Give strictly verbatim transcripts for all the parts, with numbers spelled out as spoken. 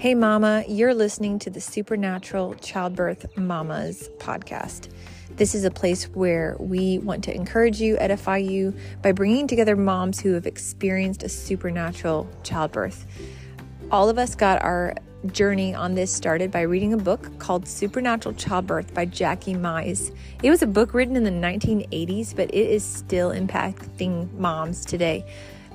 Hey Mama, you're listening to the Supernatural Childbirth Mamas podcast. This is a place where we want to encourage you, edify you by bringing together moms who have experienced a supernatural childbirth. All of us got our journey on this started by reading a book called Supernatural Childbirth by Jackie Mize. It was a book written in the nineteen eighties, but it is still impacting moms today.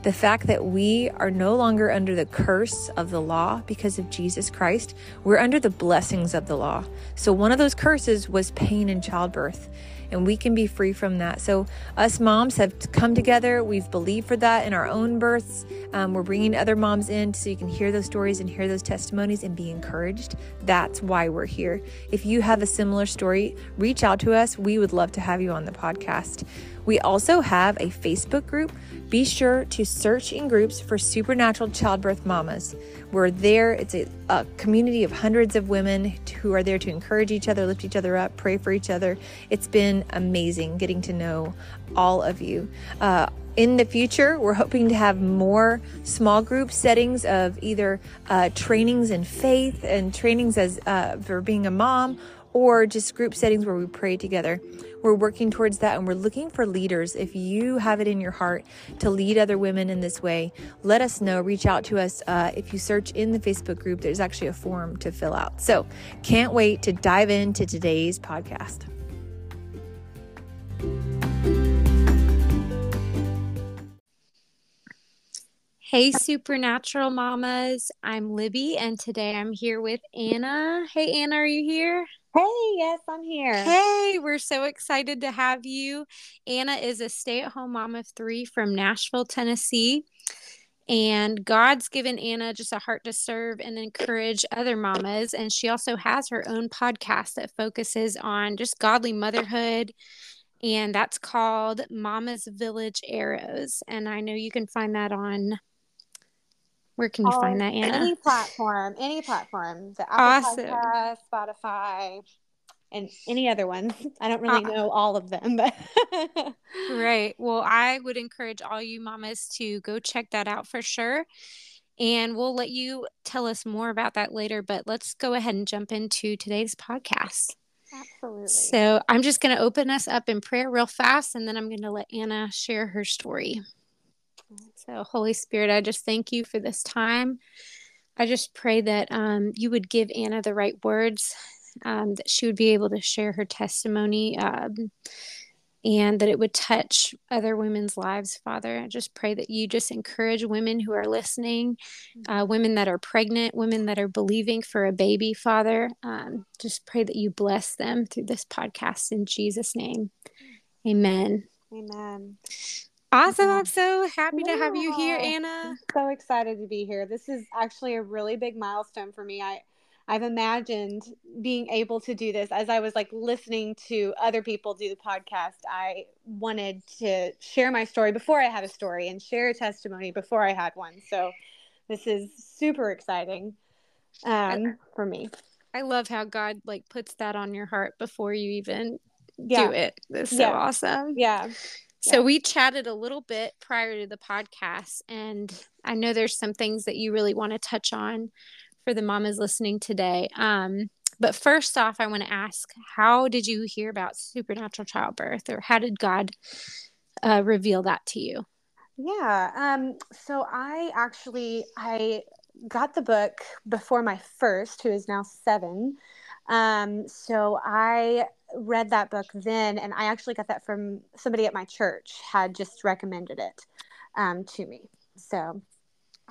The fact that we are no longer under the curse of the law because of Jesus Christ, we're under the blessings of the law. So one of those curses was pain in childbirth, and we can be free from that. So us moms have come together. We've believed for that in our own births. Um, we're bringing other moms in so you can hear those stories and hear those testimonies and be encouraged. That's why we're here. If you have a similar story, reach out to us. We would love to have you on the podcast. We also have a Facebook group. Be sure to search in groups for Supernatural Childbirth Mamas. We're there. It's a, a community of hundreds of women who are there to encourage each other, lift each other up, pray for each other. It's been amazing getting to know all of you. Uh, In the future, we're hoping to have more small group settings of either uh, trainings in faith and trainings as uh, for being a mom, or just group settings where we pray together. We're working towards that, and we're looking for leaders. If you have it in your heart to lead other women in this way, let us know. Reach out to us. Uh, if you search in the Facebook group, there's actually a form to fill out. So can't wait to dive into today's podcast. Hey, Supernatural Mamas. I'm Libby, and today I'm here with Anna. Hey, Anna, are you here? Hey, yes, I'm here. Hey, we're so excited to have you. Anna is a stay-at-home mom of three from Nashville, Tennessee. And God's given Anna just a heart to serve and encourage other mamas. And she also has her own podcast that focuses on just godly motherhood. And that's called Mama's Village Arrows. And I know you can find that on... Where can you um, find that, Anna? Any platform, any platform. The Apple awesome. Podcast, Spotify, and any other ones. I don't really uh, know all of them, but right. Well, I would encourage all you mamas to go check that out for sure. And we'll let you tell us more about that later, but let's go ahead and jump into today's podcast. Absolutely. So I'm just going to open us up in prayer real fast, and then I'm going to let Anna share her story. So, Holy Spirit, I just thank you for this time. I just pray that um, you would give Anna the right words, um, that she would be able to share her testimony, um, and that it would touch other women's lives, Father. I just pray that you just encourage women who are listening, uh, women that are pregnant, women that are believing for a baby, Father. Um, just pray that you bless them through this podcast in Jesus' name. Amen. Amen. Awesome. I'm so happy yeah. to have you here, Anna. I'm so excited to be here. This is actually a really big milestone for me. I, I've imagined being able to do this as I was like listening to other people do the podcast. I wanted to share my story before I had a story and share a testimony before I had one. So this is super exciting um, for me. I love how God like puts that on your heart before you even yeah. do it. That's so yeah. awesome. Yeah. So we chatted a little bit prior to the podcast, and I know there's some things that you really want to touch on for the mamas listening today. Um, but first off, I want to ask, how did you hear about supernatural childbirth, or how did God uh, reveal that to you? Yeah. Um, so I actually, I got the book before my first, who is now seven. Um, so I read that book then, and I actually got that from somebody at my church had just recommended it um, to me. So,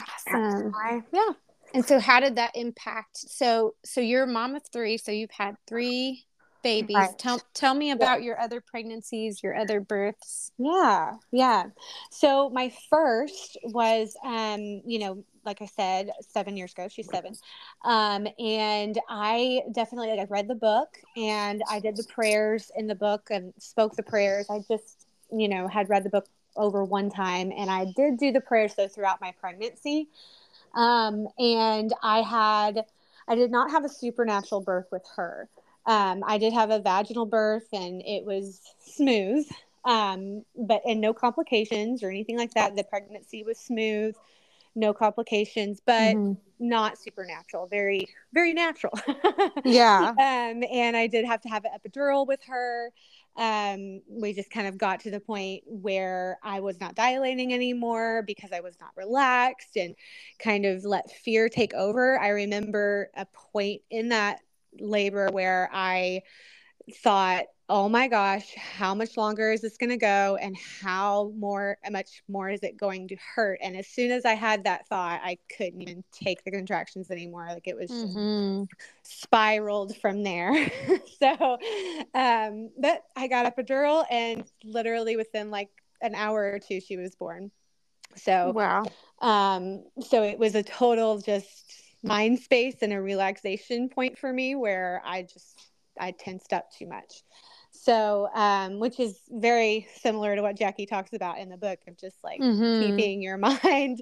awesome. I, yeah. And so how did that impact? So, so you're a mom of three, so you've had three babies. Right. Tell, tell me about yeah. your other pregnancies, your other births. Yeah. Yeah. So my first was, um, you know, like I said, seven years ago, she's seven. Um, and I definitely, like I read the book and I did the prayers in the book and spoke the prayers. I just, you know, had read the book over one time, and I did do the prayers though throughout my pregnancy. Um, and I had, I did not have a supernatural birth with her. Um, I did have a vaginal birth, and it was smooth, um, but, and no complications or anything like that. The pregnancy was smooth. no complications, but mm-hmm. not supernatural, very, very natural. Yeah. Um, and I did have to have an epidural with her. Um, we just kind of got to the point where I was not dilating anymore because I was not relaxed and kind of let fear take over. I remember a point in that labor where I thought, oh my gosh, how much longer is this going to go? And how more, much more is it going to hurt? And as soon as I had that thought, I couldn't even take the contractions anymore. Like it was mm-hmm. just spiraled from there. So, um, but I got epidural and literally within like an hour or two, she was born. So, wow. um, so it was a total just mind space and a relaxation point for me where I just, I tensed up too much. So, um, which is very similar to what Jackie talks about in the book of just like mm-hmm. keeping your mind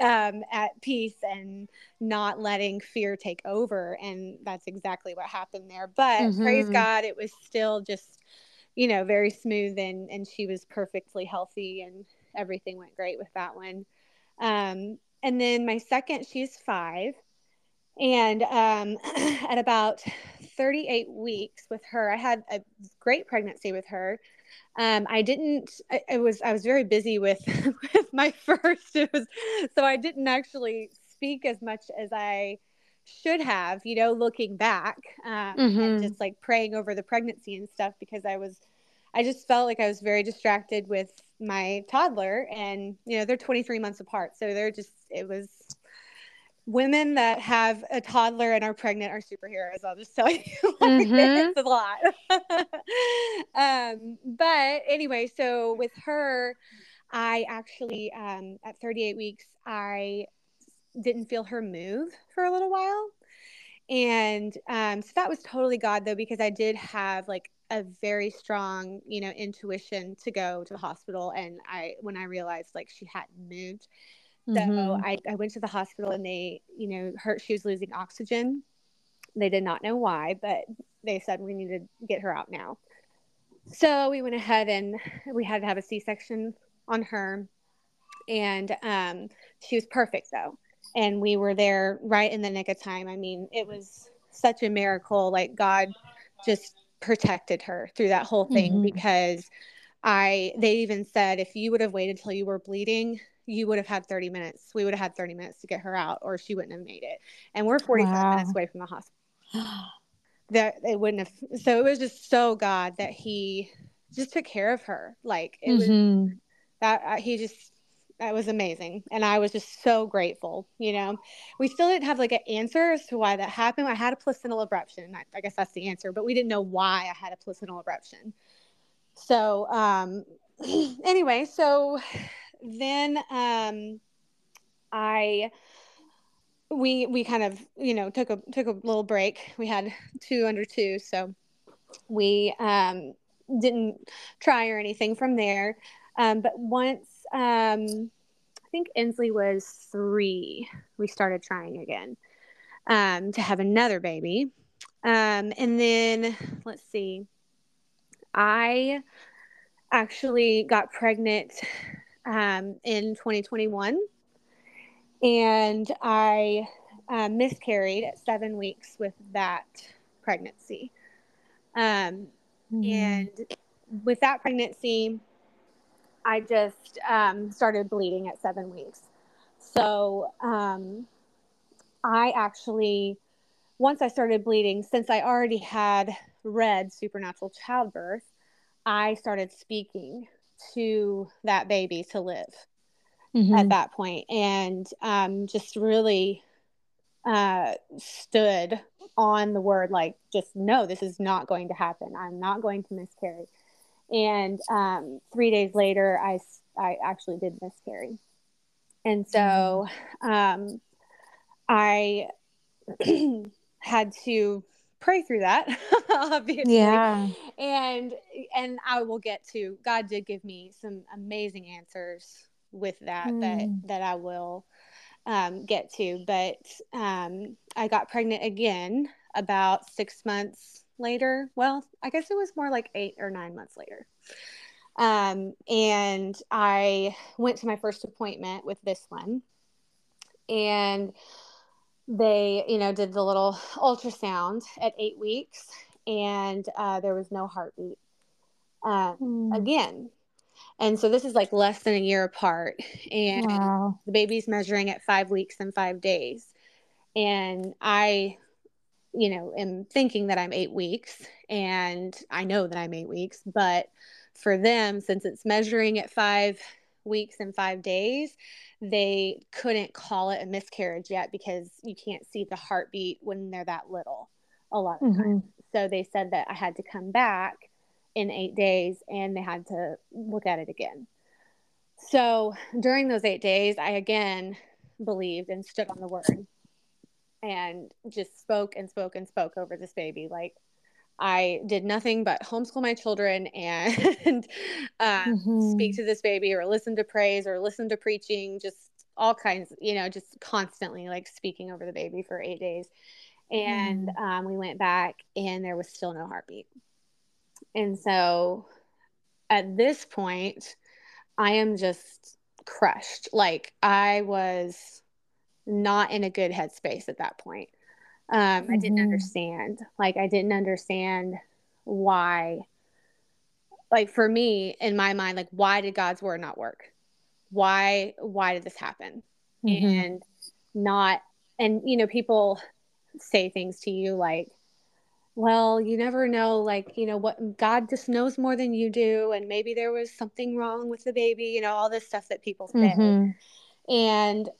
um, at peace and not letting fear take over. And that's exactly what happened there. But mm-hmm. praise God, it was still just, you know, very smooth and, and she was perfectly healthy and everything went great with that one. Um, and then my second, she's five. And um, at about thirty-eight weeks with her, I had a great pregnancy with her. Um, I didn't, I, I was, I was very busy with, with my first, it was, so I didn't actually speak as much as I should have, you know, looking back um, mm-hmm. and just like praying over the pregnancy and stuff, because I was, I just felt like I was very distracted with my toddler and, you know, they're twenty-three months apart. So they're just, it was. Women that have a toddler and are pregnant are superheroes. I'll just tell you, like, mm-hmm. it's a lot. um, but anyway, so with her, I actually, um, at thirty-eight weeks, I didn't feel her move for a little while. And, um, so that was totally God though, because I did have like a very strong, you know, intuition to go to the hospital. And I, when I realized like she hadn't moved, so mm-hmm. I, I went to the hospital and they, you know, her, she was losing oxygen. They did not know why, but they said we need to get her out now. So we went ahead and we had to have a C-section on her. And um, she was perfect though. And we were there right in the nick of time. I mean, it was such a miracle. Like God just protected her through that whole thing mm-hmm. because I, they even said, if you would have waited till you were bleeding, you would have had thirty minutes. We would have had thirty minutes to get her out or she wouldn't have made it. And we're forty-five wow. minutes away from the hospital. That it wouldn't have. So it was just so God that he just took care of her. Like it mm-hmm. was that he just, that was amazing. And I was just so grateful. You know, we still didn't have like an answer as to why that happened. I had a placental abruption. I, I guess that's the answer, but we didn't know why I had a placental abruption. So, um, anyway, so then, um, I, we, we kind of, you know, took a, took a little break. We had two under two. So we, um, didn't try or anything from there. Um, but once, um, I think Inslee was three, we started trying again, um, to have another baby. Um, and then let's see, I actually got pregnant Um, in twenty twenty-one, and I uh, miscarried at seven weeks with that pregnancy. Um, mm. And with that pregnancy, I just um, started bleeding at seven weeks. So um, I actually, once I started bleeding, since I already had read Supernatural Childbirth, I started speaking to that baby to live mm-hmm. at that point, and um, just really uh, stood on the word, like, just no, this is not going to happen. I'm not going to miscarry. And um, three days later, I, I actually did miscarry. And so um, I had to pray through that, obviously. Yeah. And, and I will get to, God did give me some amazing answers with that, mm. that, that I will, um, get to, but, um, I got pregnant again about six months later. Well, I guess it was more like eight or nine months later. Um, and I went to my first appointment with this one and they, you know, did the little ultrasound at eight weeks and uh, there was no heartbeat uh, mm. again. And so this is like less than a year apart. And wow. the baby's measuring at five weeks and five days. And I, you know, am thinking that I'm eight weeks and I know that I'm eight weeks, but for them, since it's measuring at five weeks and five days, they couldn't call it a miscarriage yet because you can't see the heartbeat when they're that little a lot of mm-hmm. times. So they said that I had to come back in eight days and they had to look at it again. So during those eight days, I again believed and stood on the word and just spoke and spoke and spoke over this baby. Like, I did nothing but homeschool my children and uh, mm-hmm. speak to this baby or listen to praise or listen to preaching, just all kinds, you know, just constantly like speaking over the baby for eight days. And mm. um, we went back and there was still no heartbeat. And so at this point, I am just crushed. Like, I was not in a good headspace at that point. Um, mm-hmm. I didn't understand, like, I didn't understand why, like, for me in my mind, like, why did God's word not work? Why, why did this happen? Mm-hmm. And not, and, you know, people say things to you like, well, you never know, like, you know, what God just knows more than you do. And maybe there was something wrong with the baby, you know, all this stuff that people say. Mm-hmm. And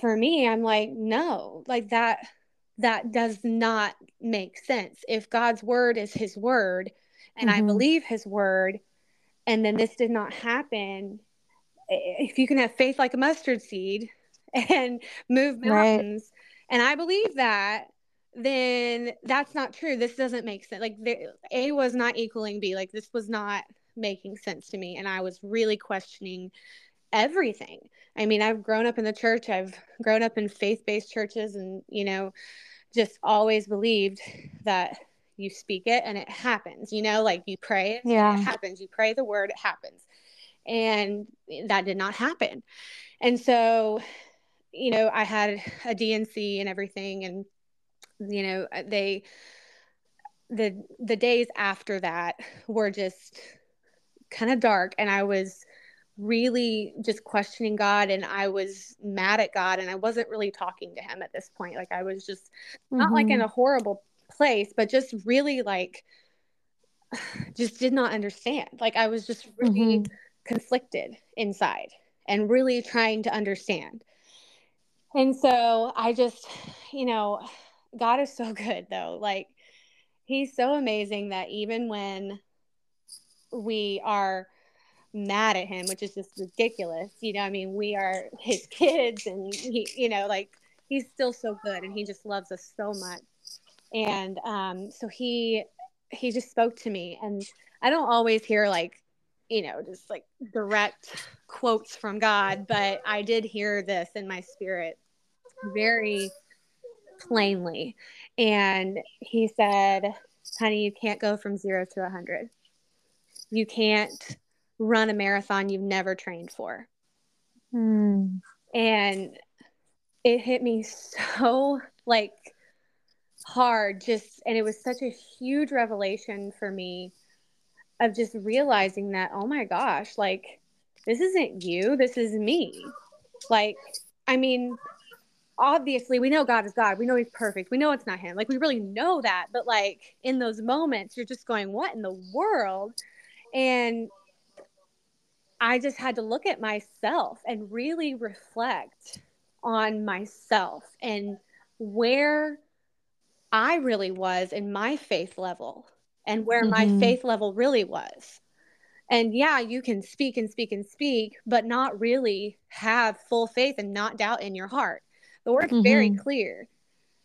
for me, I'm like, no, like that. That does not make sense. If God's word is his word and mm-hmm. I believe his word, and then this did not happen. If you can have faith like a mustard seed and move mountains, right. and I believe that, then that's not true. This doesn't make sense. Like, the, A was not equaling B. Like, this was not making sense to me. And I was really questioning everything. I mean, I've grown up in the church. I've grown up in faith-based churches and, you know, just always believed that you speak it and it happens, you know, like you pray, yeah. it happens. You pray the word, it happens. And that did not happen. And so, you know, I had a D and C and everything. And, you know, they, the, the days after that were just kind of dark, and I was really just questioning God, and I was mad at God, and I wasn't really talking to him at this point. Like, I was just not mm-hmm. like in a horrible place, but just really like just did not understand. Like, I was just really mm-hmm. conflicted inside and really trying to understand. And so I just, you know, God is so good though. Like, he's so amazing that even when we are mad at him, which is just ridiculous, you know, I mean, we are his kids, and he, you know, like, he's still so good, and he just loves us so much. And um so he he just spoke to me, and I don't always hear, like, you know, just like direct quotes from God, but I did hear this in my spirit very plainly. And he said, honey, you can't go from zero to a hundred. You can't run a marathon you've never trained for. Mm. And it hit me so, like, hard, just, and it was such a huge revelation for me of just realizing that, oh my gosh, like, this isn't you, this is me. Like, I mean, obviously we know God is God, we know he's perfect, we know it's not him, like, we really know that, but like, in those moments you're just going, what in the world? And I just had to look at myself and really reflect on myself and where I really was in my faith level and where mm-hmm. my faith level really was. And yeah, you can speak and speak and speak, but not really have full faith and not doubt in your heart. The word's mm-hmm. very clear.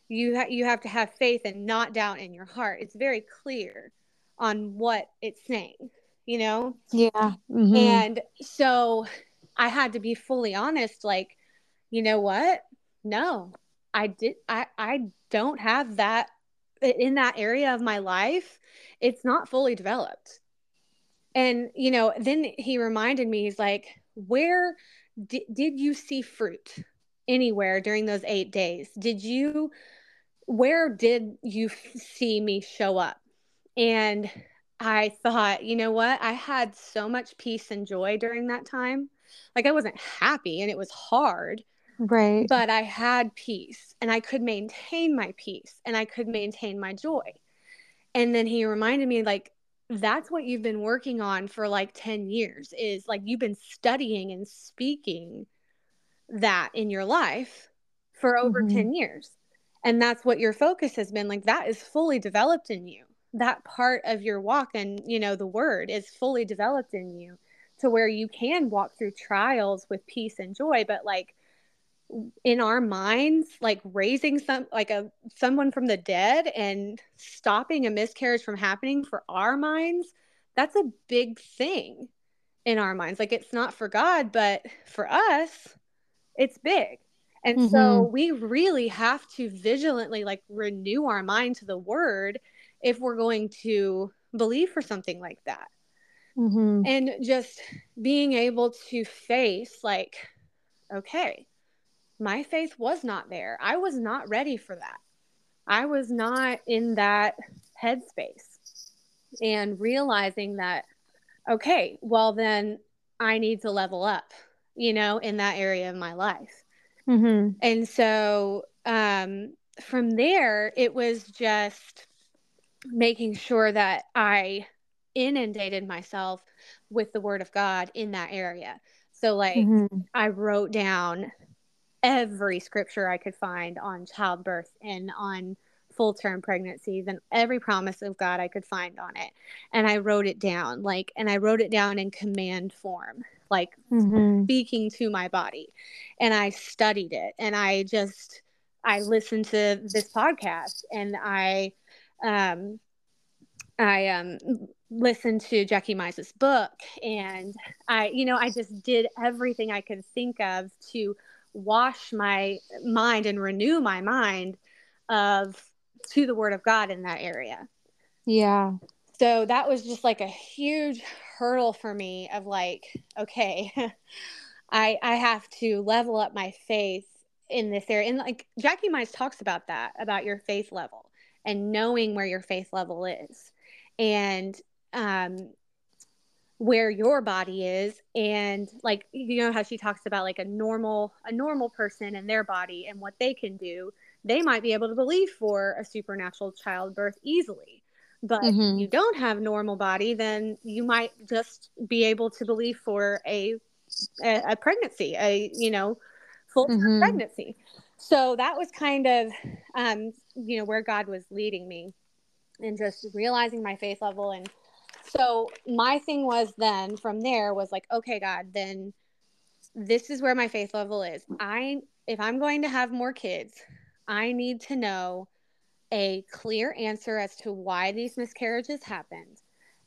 You ha- you have to have faith and not doubt in your heart. It's very clear on what it's saying. You know? Yeah. Mm-hmm. And so I had to be fully honest, like, you know what? No, I did. I, I don't have that in that area of my life. It's not fully developed. And, you know, then he reminded me, he's like, where d- did you see fruit anywhere during those eight days? Did you, where did you see me show up? And I thought, you know what? I had so much peace and joy during that time. Like, I wasn't happy and it was hard. Right. But I had peace, and I could maintain my peace, and I could maintain my joy. And then he reminded me, like, that's what you've been working on for like ten years, is like, you've been studying and speaking that in your life for over mm-hmm. ten years. And that's what your focus has been. Like, that is fully developed in you. That part of your walk and, you know, the word is fully developed in you to where you can walk through trials with peace and joy. But like, in our minds, like raising some, like a, someone from the dead and stopping a miscarriage from happening, for our minds, that's a big thing in our minds. Like, it's not for God, but for us, it's big. And mm-hmm. so we really have to vigilantly, like, renew our mind to the word if we're going to believe for something like that. Mm-hmm. And just being able to face, like, okay, my faith was not there. I was not ready for that. I was not in that headspace. And realizing that, okay, well then I need to level up, you know, in that area of my life. Mm-hmm. And so um, from there, it was just making sure that I inundated myself with the word of God in that area. So like mm-hmm. I wrote down every scripture I could find on childbirth and on full-term pregnancies, and every promise of God I could find on it. And I wrote it down, like, and I wrote it down in command form, like mm-hmm. speaking to my body. And I studied it, and I just, I listened to this podcast, and I, um, I, um, listened to Jackie Mize's book, and I, you know, I just did everything I could think of to wash my mind and renew my mind of to the word of God in that area. Yeah. So that was just like a huge hurdle for me of like, okay, I I have to level up my faith in this area. And like Jackie Mize talks about that, about your faith level and knowing where your faith level is and um where your body is. And like, you know how she talks about like a normal, a normal person and their body and what they can do. They might be able to believe for a supernatural childbirth easily, but mm-hmm. if you don't have normal body, then you might just be able to believe for a, a, a pregnancy, a, you know, full mm-hmm. pregnancy. So that was kind of, um, you know, where God was leading me and just realizing my faith level. And so my thing was then from there was like, okay, God, then this is where my faith level is. I, if I'm going to have more kids, I need to know a clear answer as to why these miscarriages happened.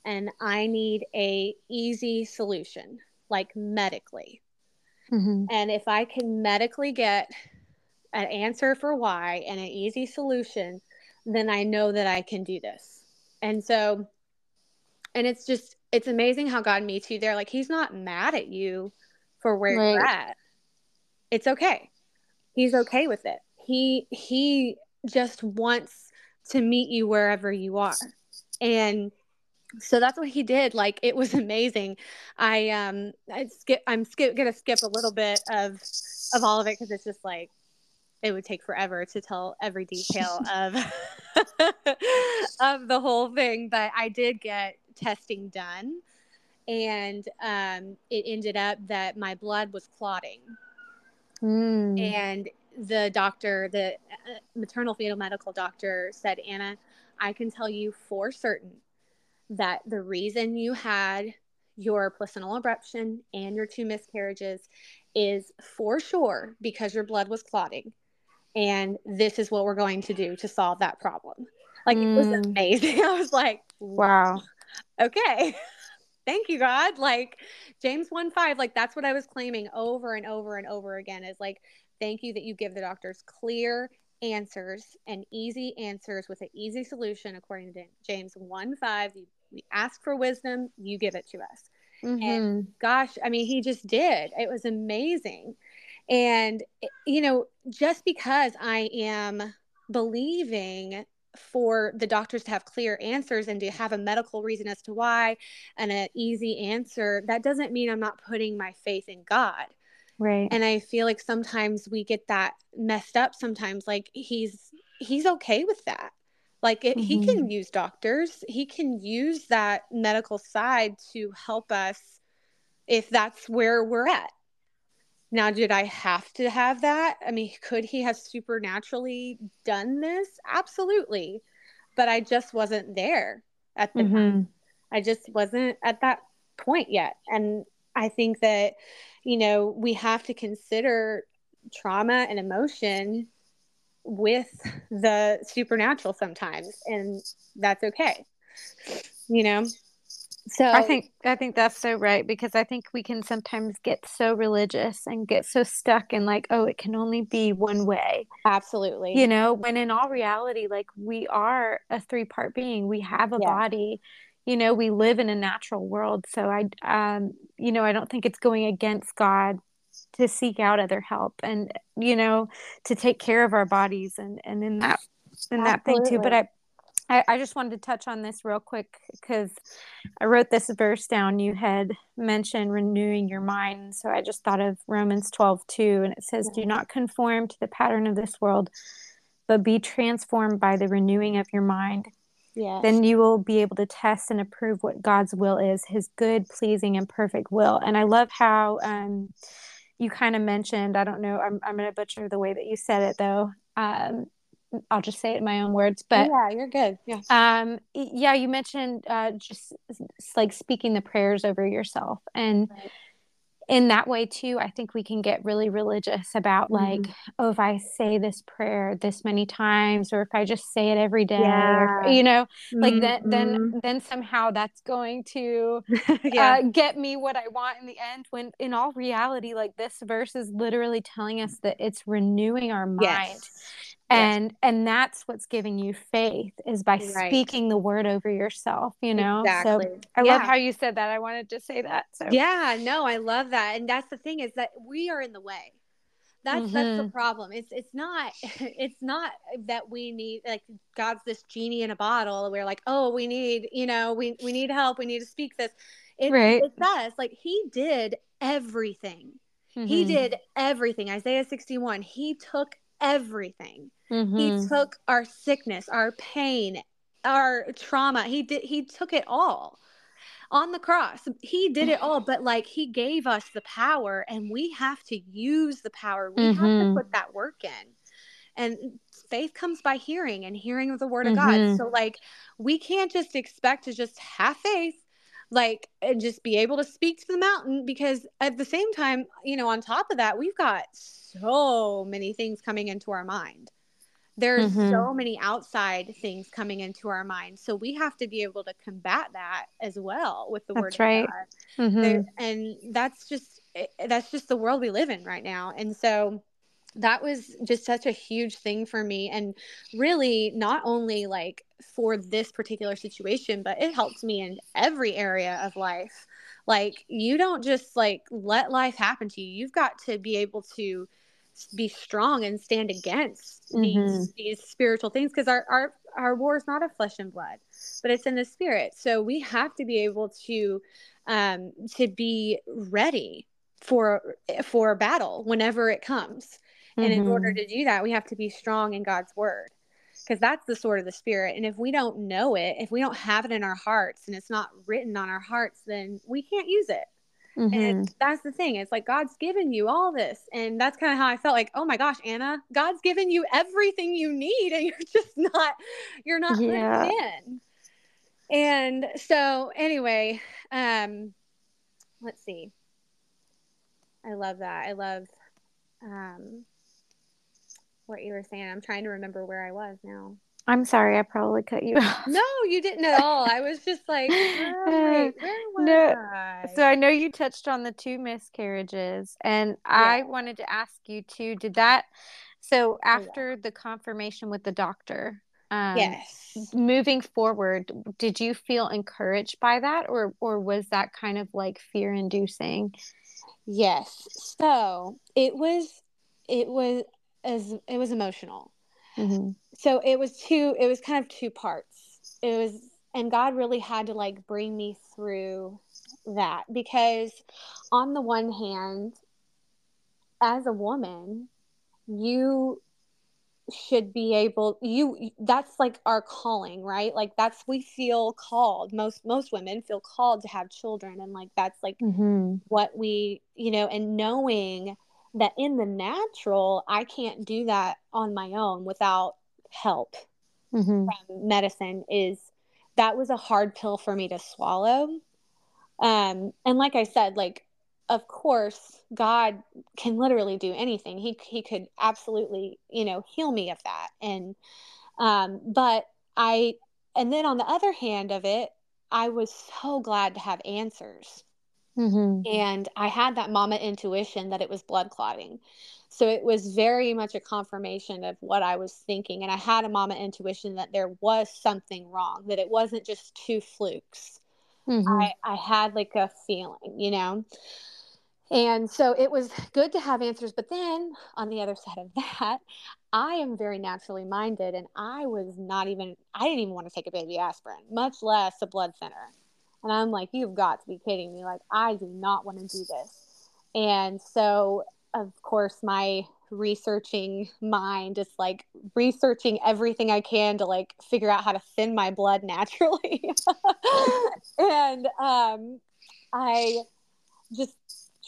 And I need a easy solution, like medically. Mm-hmm. And if I can medically get an answer for why and an easy solution, then I know that I can do this. And so And it's just, it's amazing how God meets you there. Like, he's not mad at you for where right. you're at. It's okay. He's okay with it. He, he just wants to meet you wherever you are. And so that's what he did. Like, it was amazing. I, um, I skip, I'm skip, going to skip a little bit of, of all of it. Cause it's just like, it would take forever to tell every detail of, of the whole thing. But I did get testing done, and um it ended up that my blood was clotting. mm. And the doctor, the maternal fetal medical doctor, said, Anna, I can tell you for certain that the reason you had your placental abruption and your two miscarriages is for sure because your blood was clotting, and this is what we're going to do to solve that problem. Like, mm. it was amazing. I was like, wow, okay. Thank you, God. Like James one five, like that's what I was claiming over and over and over again, is like, thank you that you give the doctors clear answers and easy answers with an easy solution. According to James one five, you, we ask for wisdom, you give it to us. Mm-hmm. And gosh, I mean, he just did. It was amazing. And, you know, just because I am believing for the doctors to have clear answers and to have a medical reason as to why and an easy answer, that doesn't mean I'm not putting my faith in God. Right. And I feel like sometimes we get that messed up sometimes, like he's, he's okay with that. Like it, mm-hmm. he can use doctors. He can use that medical side to help us if that's where we're at. Now, did I have to have that? I mean, could he have supernaturally done this? Absolutely. But I just wasn't there at the mm-hmm. time. I just wasn't at that point yet. And I think that, you know, we have to consider trauma and emotion with the supernatural sometimes, and that's okay. You know? So I think I think that's so right, because I think we can sometimes get so religious and get so stuck in like, oh, it can only be one way. Absolutely. You know, when in all reality, like we are a three-part being. We have a yeah. body, you know, we live in a natural world. So I, um, you know, I don't think it's going against God to seek out other help and, you know, to take care of our bodies and, and in that, in that thing too. But I, I, I just wanted to touch on this real quick because I wrote this verse down. You had mentioned renewing your mind. So I just thought of Romans twelve two, and it says, do not conform to the pattern of this world, but be transformed by the renewing of your mind. Yeah. Then you will be able to test and approve what God's will is, his good, pleasing, and perfect will. And I love how um, you kind of mentioned, I don't know, I'm, I'm going to butcher the way that you said it though. Um, I'll just say it in my own words, but yeah, you're good. Yeah. Um, yeah. You mentioned, uh, just like speaking the prayers over yourself, and right. in that way too, I think we can get really religious about mm-hmm. like, oh, if I say this prayer this many times, or if I just say it every day, yeah. or, you know, mm-hmm. like that, then, then somehow that's going to yeah. uh, get me what I want in the end. When in all reality, like this verse is literally telling us that it's renewing our mind. Yes. And, and that's what's giving you faith is by right. speaking the word over yourself, you know? Exactly. So I yeah. love how you said that. I wanted to say that. So yeah, no, I love that. And that's the thing is that we are in the way. That's, mm-hmm. that's the problem. It's, it's not, it's not that we need, like God's this genie in a bottle. We're like, oh, we need, you know, we, we need help. We need to speak this. It, right. It's us. Like he did everything. Mm-hmm. He did everything. Isaiah sixty-one, he took everything. Mm-hmm. He took our sickness, our pain, our trauma. He did, he took it all on the cross. He did it all, but like he gave us the power, and we have to use the power. We mm-hmm. have to put that work in. And faith comes by hearing, and hearing of the word mm-hmm. of God. So like we can't just expect to just have faith, like, and just be able to speak to the mountain, because at the same time, you know, on top of that, we've got so many things coming into our mind. There's mm-hmm. so many outside things coming into our mind. So we have to be able to combat that as well with the that's word right. of God. Mm-hmm. There, and that's just, that's just the world we live in right now. And so that was just such a huge thing for me. And really not only like for this particular situation, but it helped me in every area of life. Like you don't just like let life happen to you. You've got to be able to be strong and stand against mm-hmm. these, these spiritual things. Cause our, our, our war is not of flesh and blood, but it's in the spirit. So we have to be able to, um, to be ready for, for battle whenever it comes. And mm-hmm. in order to do that, we have to be strong in God's word, because that's the sword of the spirit. And if we don't know it, if we don't have it in our hearts and it's not written on our hearts, then we can't use it. Mm-hmm. And that's the thing. It's like, God's given you all this. And that's kind of how I felt like, oh my gosh, Anna, God's given you everything you need, and you're just not, you're not yeah. living in. And so anyway, um, let's see. I love that. I love, um, what you were saying. I'm trying to remember where I was now. I'm sorry. I probably cut you off. No, you didn't at all. I was just like, oh, wait, where was no. I? So I know you touched on the two miscarriages, and yeah. I wanted to ask you too, did that, so after yeah. the confirmation with the doctor, um, yes. moving forward, did you feel encouraged by that, or, or was that kind of like fear inducing? Yes. So it was, it was, as it was emotional. Mm-hmm. So it was two, it was kind of two parts. It was, and God really had to like bring me through that, because on the one hand, as a woman, you should be able, you, that's like our calling, right? Like that's, we feel called, most, most women feel called to have children. And like, that's like mm-hmm. what we, you know, and knowing that in the natural, I can't do that on my own without help mm-hmm. from medicine is, that was a hard pill for me to swallow. Um, and like I said, like, of course, God can literally do anything. He he could absolutely, you know, heal me of that. And, um, but I, and then on the other hand of it, I was so glad to have answers. Mm-hmm. And I had that mama intuition that it was blood clotting. So it was very much a confirmation of what I was thinking. And I had a mama intuition that there was something wrong, that it wasn't just two flukes. Mm-hmm. I, I had like a feeling, you know? And so it was good to have answers. But then on the other side of that, I am very naturally minded, and I was not even, I didn't even want to take a baby aspirin, much less a blood thinner. And I'm like, you've got to be kidding me. Like, I do not want to do this. And so, of course, my researching mind is like researching everything I can to like figure out how to thin my blood naturally. And um, I just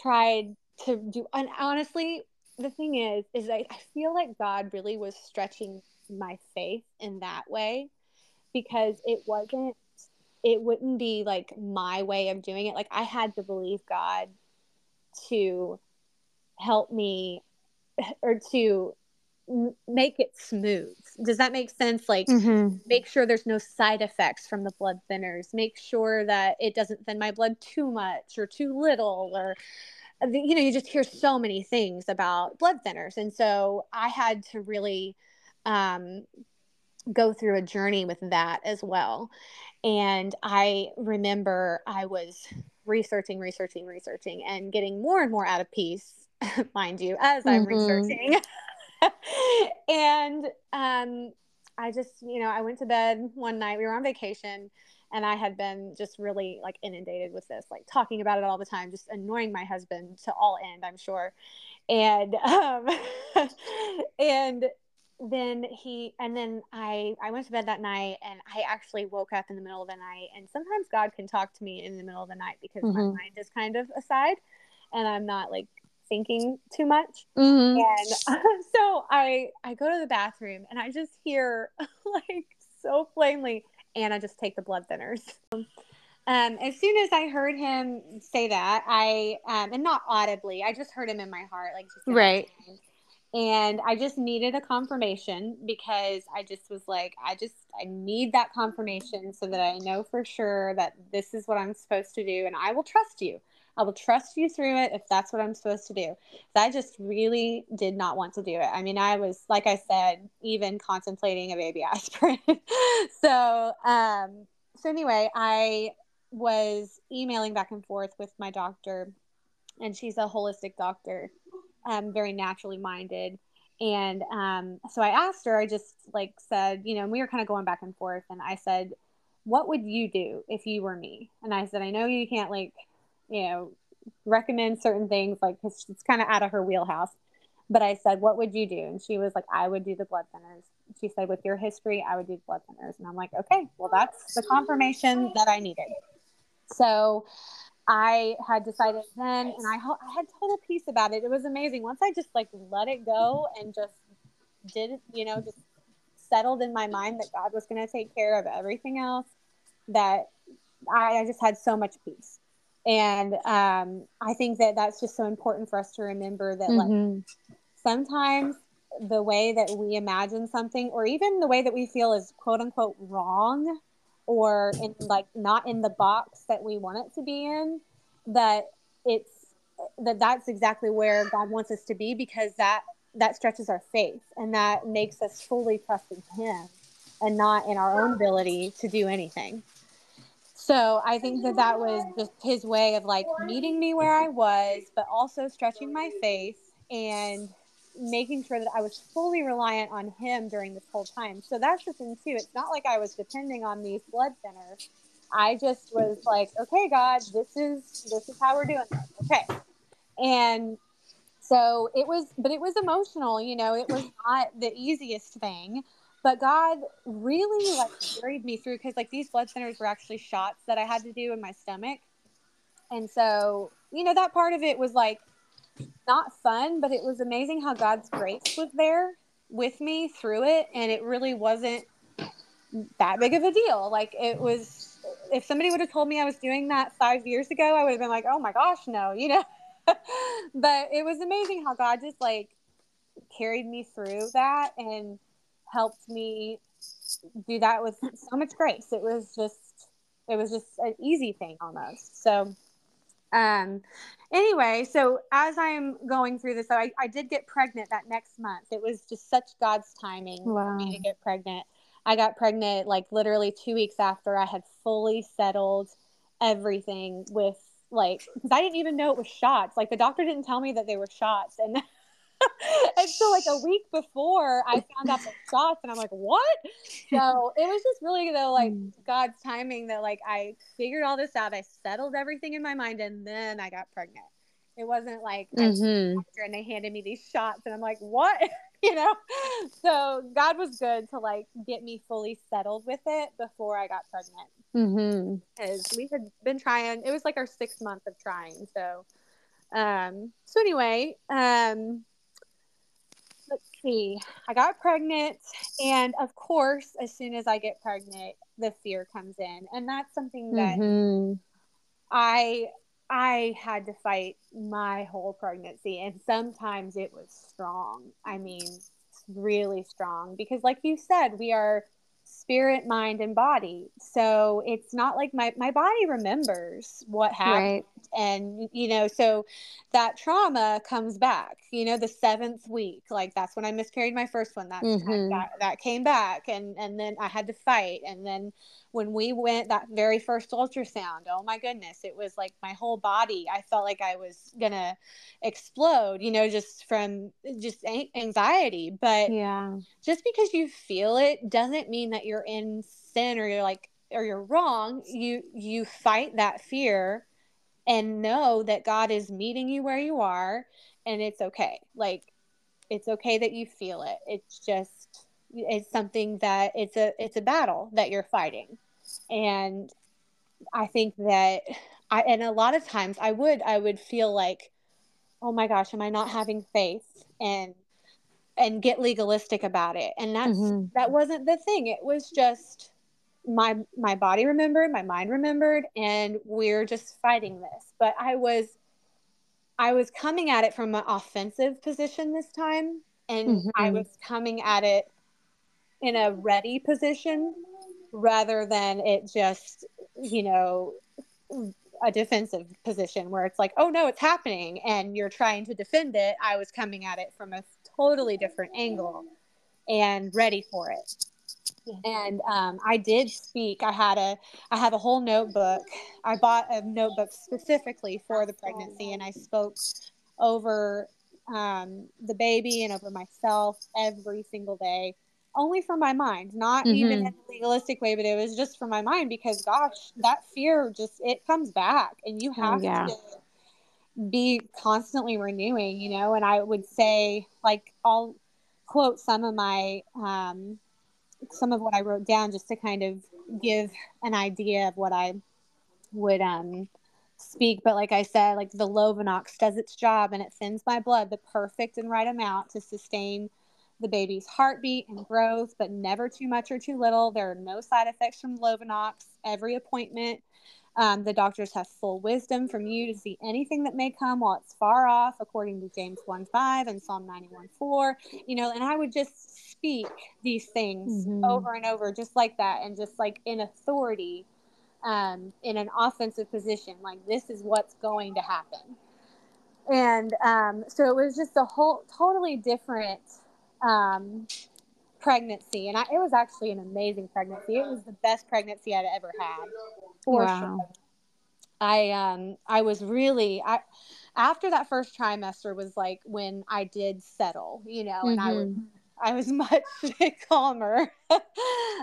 tried to do, and honestly, the thing is, is I, I feel like God really was stretching my faith in that way, because it wasn't, it wouldn't be like my way of doing it. Like I had to believe God to help me or to m- make it smooth. Does that make sense? Like mm-hmm. make sure there's no side effects from the blood thinners, make sure that it doesn't thin my blood too much or too little, or, you know, you just hear so many things about blood thinners. And so I had to really, um, go through a journey with that as well. And I remember I was researching, researching, researching and getting more and more out of peace, mind you, as I'm mm-hmm. researching. And um, I just, you know, I went to bed one night. We were on vacation, and I had been just really like inundated with this, like talking about it all the time, just annoying my husband to all end, I'm sure. And um, and then he, and then I, I went to bed that night, and I actually woke up in the middle of the night. And sometimes God can talk to me in the middle of the night because mm-hmm. my mind is kind of aside, and I'm not like thinking too much. Mm-hmm. And uh, so I, I go to the bathroom, and I just hear like so plainly, Anna, just take the blood thinners. Um, as soon as I heard him say that, I, um, and not audibly, I just heard him in my heart, like, just right. And I just needed a confirmation, because I just was like, I just, I need that confirmation so that I know for sure that this is what I'm supposed to do. And I will trust you. I will trust you through it if that's what I'm supposed to do. So I just really did not want to do it. I mean, I was, like I said, even contemplating a baby aspirin. so, um, so anyway, I was emailing back and forth with my doctor, and she's a holistic doctor, um, very naturally minded. And um, so I asked her, I just like said, you know, and we were kind of going back and forth, and I said, what would you do if you were me? And I said, I know you can't like, you know, recommend certain things, like, cause it's kind of out of her wheelhouse. But I said, what would you do? And she was like, I would do the blood thinners. She said, with your history, I would do the blood thinners. And I'm like, okay, well, that's the confirmation that I needed. So I had decided then, and I, ho- I had total peace about it. It was amazing. Once I just like let it go and just did, you know, just settled in my mind that God was going to take care of everything else, that I, I just had so much peace. And um, I think that that's just so important for us to remember that, like, mm-hmm. sometimes the way that we imagine something, or even the way that we feel is quote unquote wrong, or in, like, not in the box that we want it to be in, that it's that that's exactly where God wants us to be, because that that stretches our faith, and that makes us fully trust in Him and not in our own ability to do anything. So I think that that was just his way of like meeting me where I was, but also stretching my faith and making sure that I was fully reliant on him during this whole time. So that's the thing too. It's not like I was depending on these blood centers. I just was like, okay, God, this is, this is how we're doing this. Okay. And so it was, but it was emotional, you know, it was not the easiest thing. But God really like carried me through, because like these blood centers were actually shots that I had to do in my stomach. And so, you know, that part of it was like not fun, but it was amazing how God's grace was there with me through it. And it really wasn't that big of a deal. Like it was, if somebody would have told me I was doing that five years ago, I would have been like, oh my gosh, no, you know, but it was amazing how God just like carried me through that and helped me do that with so much grace. It was just, it was just an easy thing almost. So, um, anyway, so as I'm going through this, I, I did get pregnant that next month. It was just such God's timing wow. for me to get pregnant. I got pregnant like literally two weeks after I had fully settled everything with like, cause I didn't even know it was shots. Like the doctor didn't tell me that they were shots. And and so like a week before I found out the shots and I'm like, what? So it was just really though like God's timing that like I figured all this out. I settled everything in my mind and then I got pregnant. It wasn't like mm-hmm. and they handed me these shots and I'm like, what? You know? So God was good to like get me fully settled with it before I got pregnant. Because mm-hmm. we had been trying, it was like our sixth month of trying. So um so anyway, um let's see. I got pregnant, and of course, as soon as I get pregnant, the fear comes in, and that's something that mm-hmm. I I had to fight my whole pregnancy, and sometimes it was strong. I mean, really strong, because like you said, we are spirit, mind, and body, so it's not like my my body remembers what happened. Right. And, you know, so that trauma comes back, you know, the seventh week, like that's when I miscarried my first one, that, mm-hmm. that, that came back. And, and then I had to fight. And then when we went that very first ultrasound, oh my goodness, it was like my whole body. I felt like I was gonna explode, you know, just from just anxiety. But yeah, just because you feel it doesn't mean that you're in sin or you're like, or you're wrong. You, you fight that fear and know that God is meeting you where you are, and it's okay. Like, it's okay that you feel it. It's just, it's something that it's a, it's a battle that you're fighting. And I think that I, and a lot of times I would, I would feel like, oh my gosh, am I not having faith? And, and get legalistic about it. And that's, mm-hmm. that wasn't the thing. It was just, my my body remembered, my mind remembered, and we're just fighting this. But I was I was coming at it from an offensive position this time, and mm-hmm. I was coming at it in a ready position rather than it just, you know, a defensive position where it's like, oh no, it's happening and you're trying to defend it. I was coming at it from a totally different angle and ready for it. And um, I did speak. I had a, I have a whole notebook. I bought a notebook specifically for the pregnancy, and I spoke over um, the baby and over myself every single day, only for my mind, not mm-hmm. even in a legalistic way, but it was just for my mind, because gosh, that fear just, it comes back, and you have yeah. to be constantly renewing, you know. And I would say, like, I'll quote some of my, um, some of what I wrote down just to kind of give an idea of what I would um, speak. But like I said, like the Lovenox does its job and it thins my blood the perfect and right amount to sustain the baby's heartbeat and growth, but never too much or too little. There are no side effects from Lovenox. Every appointment, um, the doctors have full wisdom from you to see anything that may come while it's far off, according to James one five and Psalm ninety-one four, you know. And I would just speak these things mm-hmm. over and over, just like that, and just like in authority, um, in an offensive position, like this is what's going to happen. And um, so it was just a whole totally different um, pregnancy, and I, it was actually an amazing pregnancy. It was the best pregnancy I'd ever had. for wow. sure. I um I was really I after that first trimester was like when I did settle, you know, mm-hmm. and I was I was much calmer um,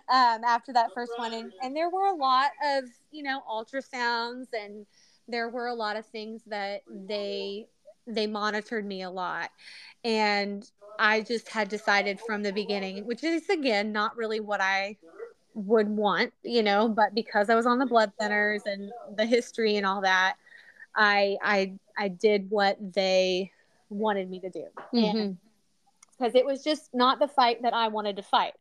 after that first one, and and there were a lot of you know ultrasounds, and there were a lot of things that they they monitored me a lot, and I just had decided from the beginning, which is again not really what I would want, you know, but because I was on the blood thinners and the history and all that, I I I did what they wanted me to do. Mm-hmm. And because it was just not the fight that I wanted to fight.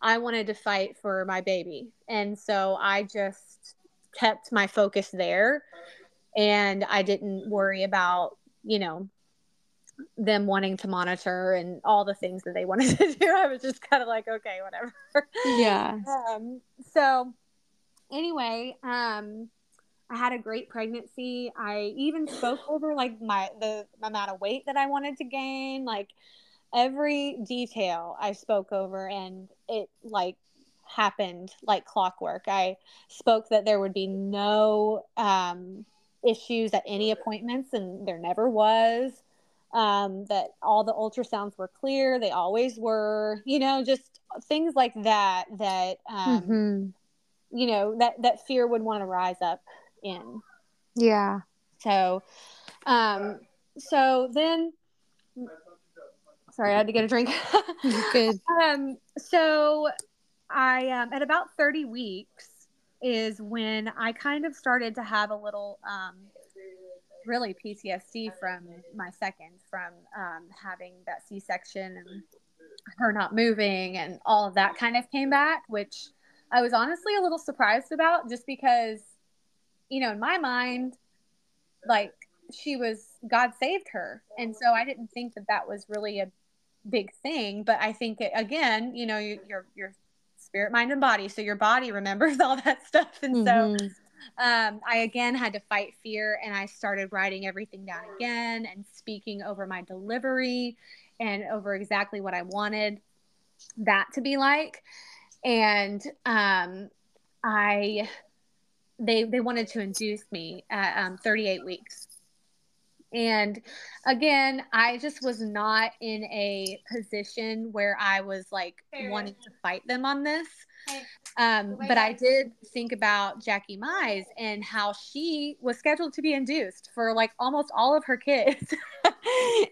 I wanted to fight for my baby. And so I just kept my focus there, and I didn't worry about, you know, them wanting to monitor and all the things that they wanted to do. I was just kind of like, okay, whatever. Yeah. Um, so anyway, um, I had a great pregnancy. I even spoke over like my, the amount of weight that I wanted to gain, like, every detail I spoke over, and it like happened like clockwork. I spoke that there would be no um, issues at any appointments, and there never was, um, that all the ultrasounds were clear. They always were, you know, just things like that, that, um, mm-hmm. you know, that, that fear would want to rise up in. Yeah. So, um, so then, sorry, I had to get a drink. Good. Um, so I, um, at about thirty weeks is when I kind of started to have a little, um, really P T S D from my second, from, um, having that C-section and her not moving, and all of that kind of came back, which I was honestly a little surprised about, just because, you know, in my mind, like, she was, God saved her. And so I didn't think that that was really a big thing, but I think it, again, you know, you, your, your spirit, mind, and body. So your body remembers all that stuff. And mm-hmm. so, um, I again had to fight fear, and I started writing everything down again and speaking over my delivery and over exactly what I wanted that to be like. And, um, I, they, they wanted to induce me at um, thirty-eight weeks. And again, I just was not in a position where I was like wanting to fight them on this. Um, but I did think about Jackie Mize and how she was scheduled to be induced for like almost all of her kids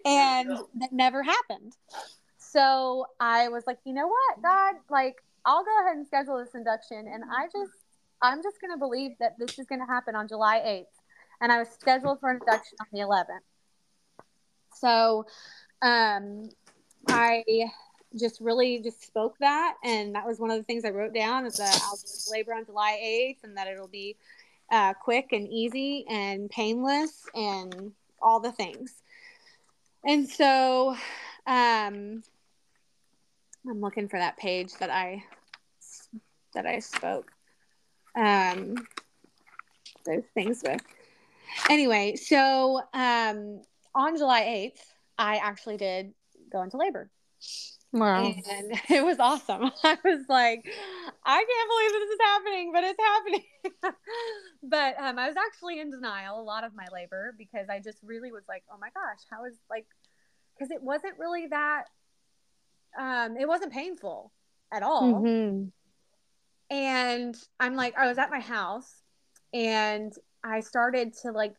and that never happened. So I was like, you know what, God, like I'll go ahead and schedule this induction. And I just, I'm just going to believe that this is going to happen on July eighth. And I was scheduled for an induction on the eleventh. So um, I just really just spoke that. And that was one of the things I wrote down, is that I'll do labor on July eighth, and that it'll be uh, quick and easy and painless and all the things. And so um, I'm looking for that page that I, that I spoke um, those things with. Anyway, so um, on July eighth, I actually did go into labor. Wow. And it was awesome. I was like, I can't believe this is happening, but it's happening. But um, I was actually in denial a lot of my labor, because I just really was like, oh my gosh, how is like, because it wasn't really that, um, it wasn't painful at all. Mm-hmm. And I'm like, I was at my house, and I started to like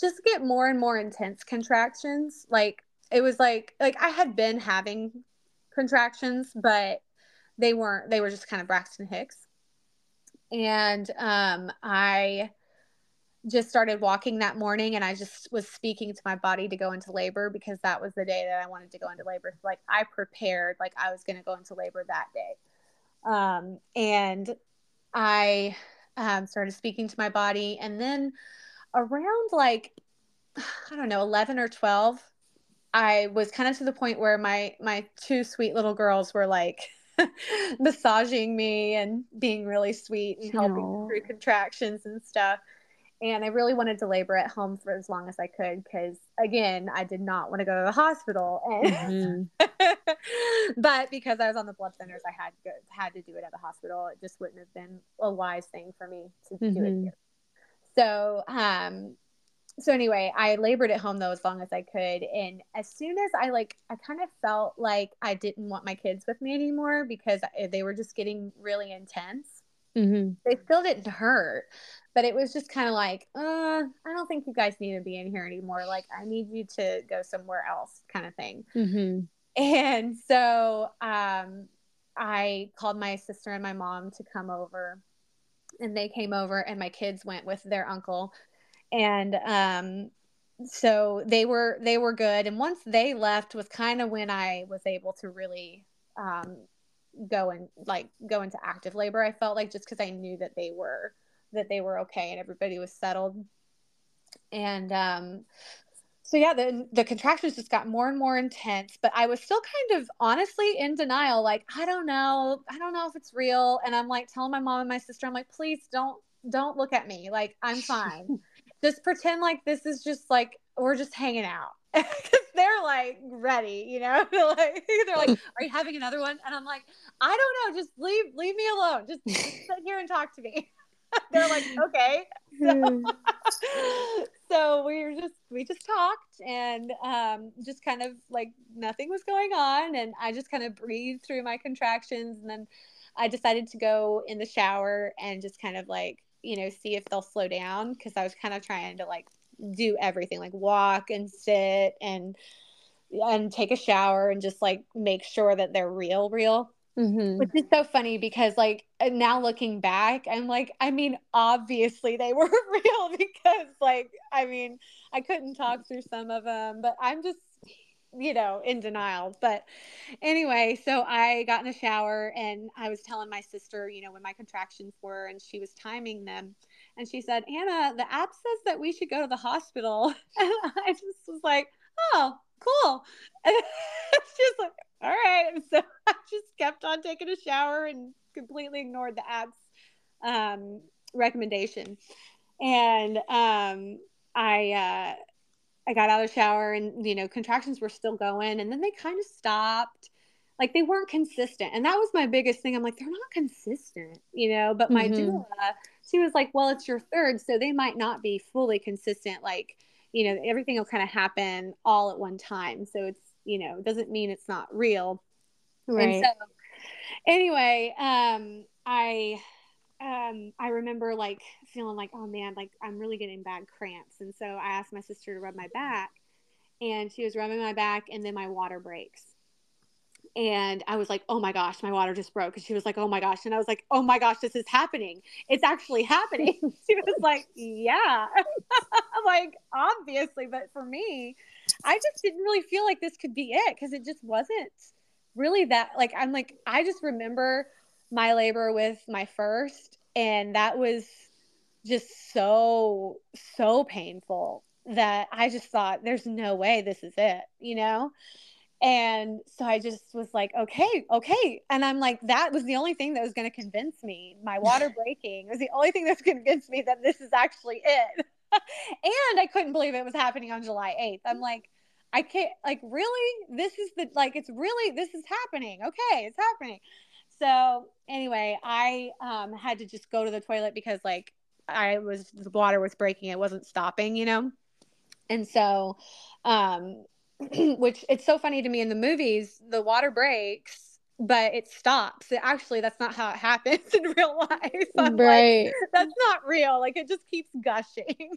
just get more and more intense contractions. Like it was like, like I had been having contractions, but they weren't, they were just kind of Braxton Hicks. And, um, I just started walking that morning, and I just was speaking to my body to go into labor, because that was the day that I wanted to go into labor. Like I prepared, like I was going to go into labor that day. Um, and I, Um, started speaking to my body. And then around like, I don't know, eleven or twelve, I was kind of to the point where my, my two sweet little girls were like massaging me and being really sweet and helping Aww. Through contractions and stuff. And I really wanted to labor at home for as long as I could, because again, I did not want to go to the hospital. And mm-hmm. But because I was on the blood thinners, I had to, had to do it at the hospital. It just wouldn't have been a wise thing for me to mm-hmm. do it here. So, um, so anyway, I labored at home though, as long as I could. And as soon as I like, I kind of felt like I didn't want my kids with me anymore because they were just getting really intense. Mm-hmm. They still didn't hurt, but it was just kind of like, uh, I don't think you guys need to be in here anymore. Like, I need you to go somewhere else kind of thing. Mm-hmm. And so, um, I called my sister and my mom to come over, and they came over, and my kids went with their uncle. And, um, so they were, they were good. And once they left was kind of when I was able to really, um, go and like go into active labor. I felt like, just cause I knew that they were, that they were okay and everybody was settled. And, um, so yeah, the, the contractions just got more and more intense, but I was still kind of honestly in denial. Like, I don't know. I don't know if it's real. And I'm like telling my mom and my sister, I'm like, please don't, don't look at me. Like, I'm fine. Just pretend like this is just like, we're just hanging out. Because they're like ready, you know, they're like, they're like, are you having another one? And I'm like, I don't know. Just leave, leave me alone. Just, just sit here and talk to me. They're like, okay. So, so we were just, we just talked and um, just kind of like nothing was going on. And I just kind of breathed through my contractions. And then I decided to go in the shower and just kind of like, you know, see if they'll slow down. Cause I was kind of trying to like do everything, like walk and sit and, and take a shower and just like make sure that they're real, real. Mm-hmm. Which is so funny because like now looking back, I'm like, I mean, obviously they were real because like, I mean, I couldn't talk through some of them, but I'm just, you know, in denial. But anyway, so I got in a shower and I was telling my sister, you know, when my contractions were, and she was timing them. And she said, Anna, the app says that we should go to the hospital. And I just was like, oh, cool. And she's like, all right. And so I just kept on taking a shower and completely ignored the app's um, recommendation. And um, I, uh, I got out of the shower and, you know, contractions were still going, and then they kind of stopped. Like they weren't consistent. And that was my biggest thing. I'm like, they're not consistent, you know, but my mm-hmm. doula, she was like, well, it's your third, so they might not be fully consistent. Like, you know, everything will kind of happen all at one time. So it's, you know, doesn't mean it's not real. Right. And so anyway, um, I, um, I remember like feeling like, oh man, like I'm really getting bad cramps. And so I asked my sister to rub my back, and she was rubbing my back, and then my water breaks. And I was like, oh my gosh, my water just broke. And she was like, oh my gosh. And I was like, oh my gosh, this is happening. It's actually happening. She was like, yeah. I'm like, obviously. But for me, I just didn't really feel like this could be it, because it just wasn't really that. Like, I'm like, I just remember my labor with my first, and that was just so, so painful that I just thought, there's no way this is it, you know? And so I just was like, okay, okay. And I'm like, that was the only thing that was going to convince me. My water breaking was the only thing that's convinced me that this is actually it. And I couldn't believe it was happening on July eighth. I'm like, I can't, like, really? This is the, like, it's really, this is happening. Okay, it's happening. So anyway, I um, had to just go to the toilet because, like, I was, the water was breaking. It wasn't stopping, you know? And so, um, which it's so funny to me, in the movies, the water breaks, but it stops. It actually, that's not how it happens in real life. I'm right. Like, that's not real. Like, it just keeps gushing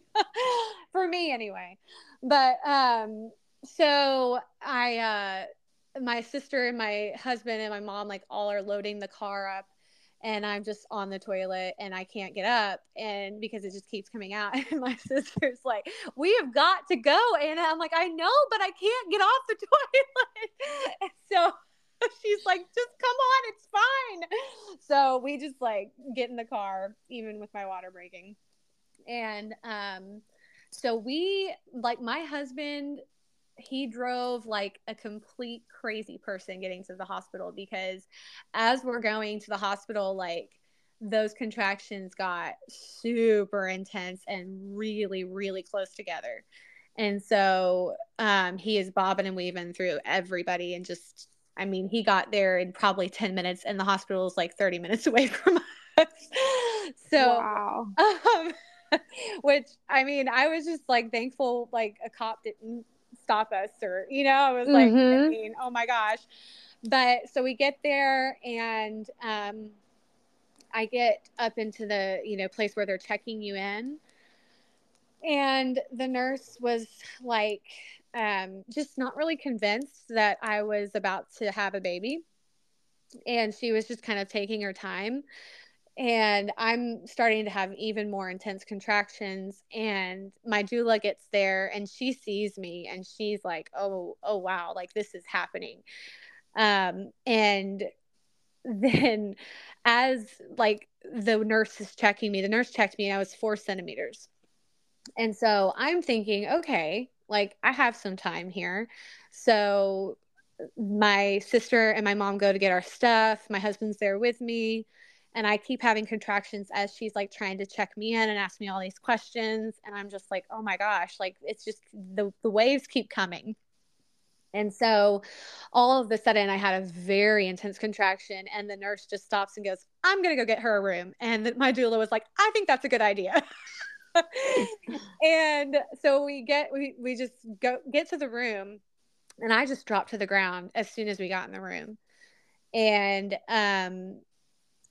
for me anyway. But, um, so I, uh, my sister and my husband and my mom, like, all are loading the car up, and I'm just on the toilet, and I can't get up, and because it just keeps coming out. And my sister's like, we have got to go. And I'm like, I know, but I can't get off the toilet. And so she's like, just come on, it's fine. So we just like get in the car, even with my water breaking. And, um, so we, like, my husband, he drove like a complete crazy person getting to the hospital, because as we're going to the hospital, like, those contractions got super intense and really, really close together. And so, um, he is bobbing and weaving through everybody and just I mean, he got there in probably ten minutes, and the hospital is like thirty minutes away from us. So, wow. um, which, I mean, I was just like thankful, like a cop didn't stop us, or, you know, I was like, mm-hmm. I mean, oh my gosh. But so we get there, and um, I get up into the, you know, place where they're checking you in. And the nurse was like, um, just not really convinced that I was about to have a baby. And she was just kind of taking her time. And I'm starting to have even more intense contractions. And my doula gets there, and she sees me, and she's like, oh, oh, wow, like this is happening. Um, and then as like the nurse is checking me, the nurse checked me, and I was four centimeters. And so I'm thinking, okay, like I have some time here. So my sister and my mom go to get our stuff. My husband's there with me. And I keep having contractions as she's like trying to check me in and ask me all these questions. And I'm just like, oh my gosh, like it's just the, the waves keep coming. And so all of a sudden I had a very intense contraction, and the nurse just stops and goes, I'm going to go get her a room. And the, my doula was like, I think that's a good idea. And so we get, we, we just go get to the room, and I just dropped to the ground as soon as we got in the room. And, um,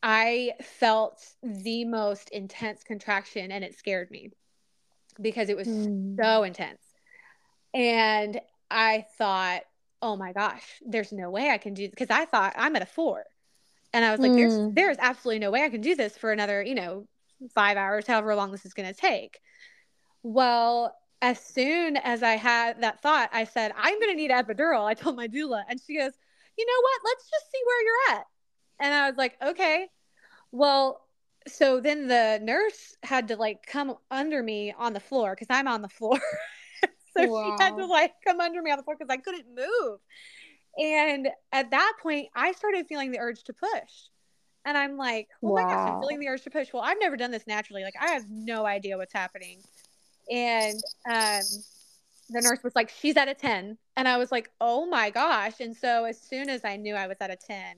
I felt the most intense contraction, and it scared me because it was mm. so intense. And I thought, oh my gosh, there's no way I can do this. Cause I thought I'm at a four, and I was like, mm. there's, there's absolutely no way I can do this for another, you know, five hours, however long this is going to take. Well, as soon as I had that thought, I said, I'm going to need epidural. I told my doula, and she goes, you know what? Let's just see where you're at. And I was like, okay. Well, so then the nurse had to like come under me on the floor, cause I'm on the floor. So wow. She had to like come under me on the floor cause I couldn't move. And at that point I started feeling the urge to push. And I'm like, oh wow. my gosh, I'm feeling the urge to push. Well, I've never done this naturally. Like, I have no idea what's happening. And um, the nurse was like, she's at a ten. And I was like, oh my gosh. And so as soon as I knew I was at a ten,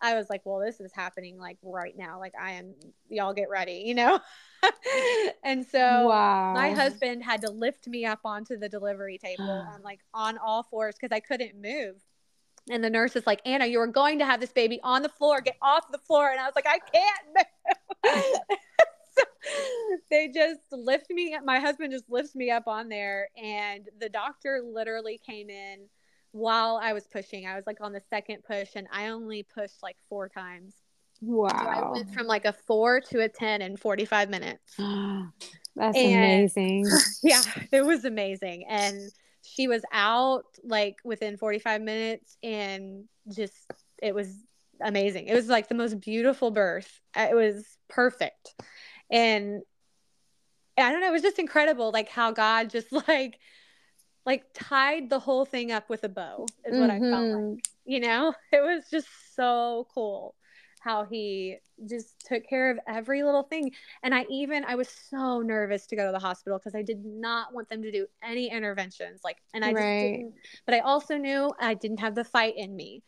I was like, well, this is happening like right now. Like I am, y'all get ready, you know? And so wow. my husband had to lift me up onto the delivery table and like on all fours because I couldn't move. And the nurse is like, Anna, you are going to have this baby on the floor. Get off the floor. And I was like, I can't move. So they just lift me up. My husband just lifts me up on there. And the doctor literally came in while I was pushing. I was like on the second push, and I only pushed like four times. Wow. So I went from like a four to a ten in forty-five minutes. That's and, amazing. Yeah, it was amazing. And she was out like within forty-five minutes, and just, it was amazing. It was like the most beautiful birth. It was perfect. And I don't know, it was just incredible. Like how God just like, like tied the whole thing up with a bow is what mm-hmm. I felt like, you know, it was just so cool how he just took care of every little thing. And I even, I was so nervous to go to the hospital because I did not want them to do any interventions. Like, and I right. just didn't, but I also knew I didn't have the fight in me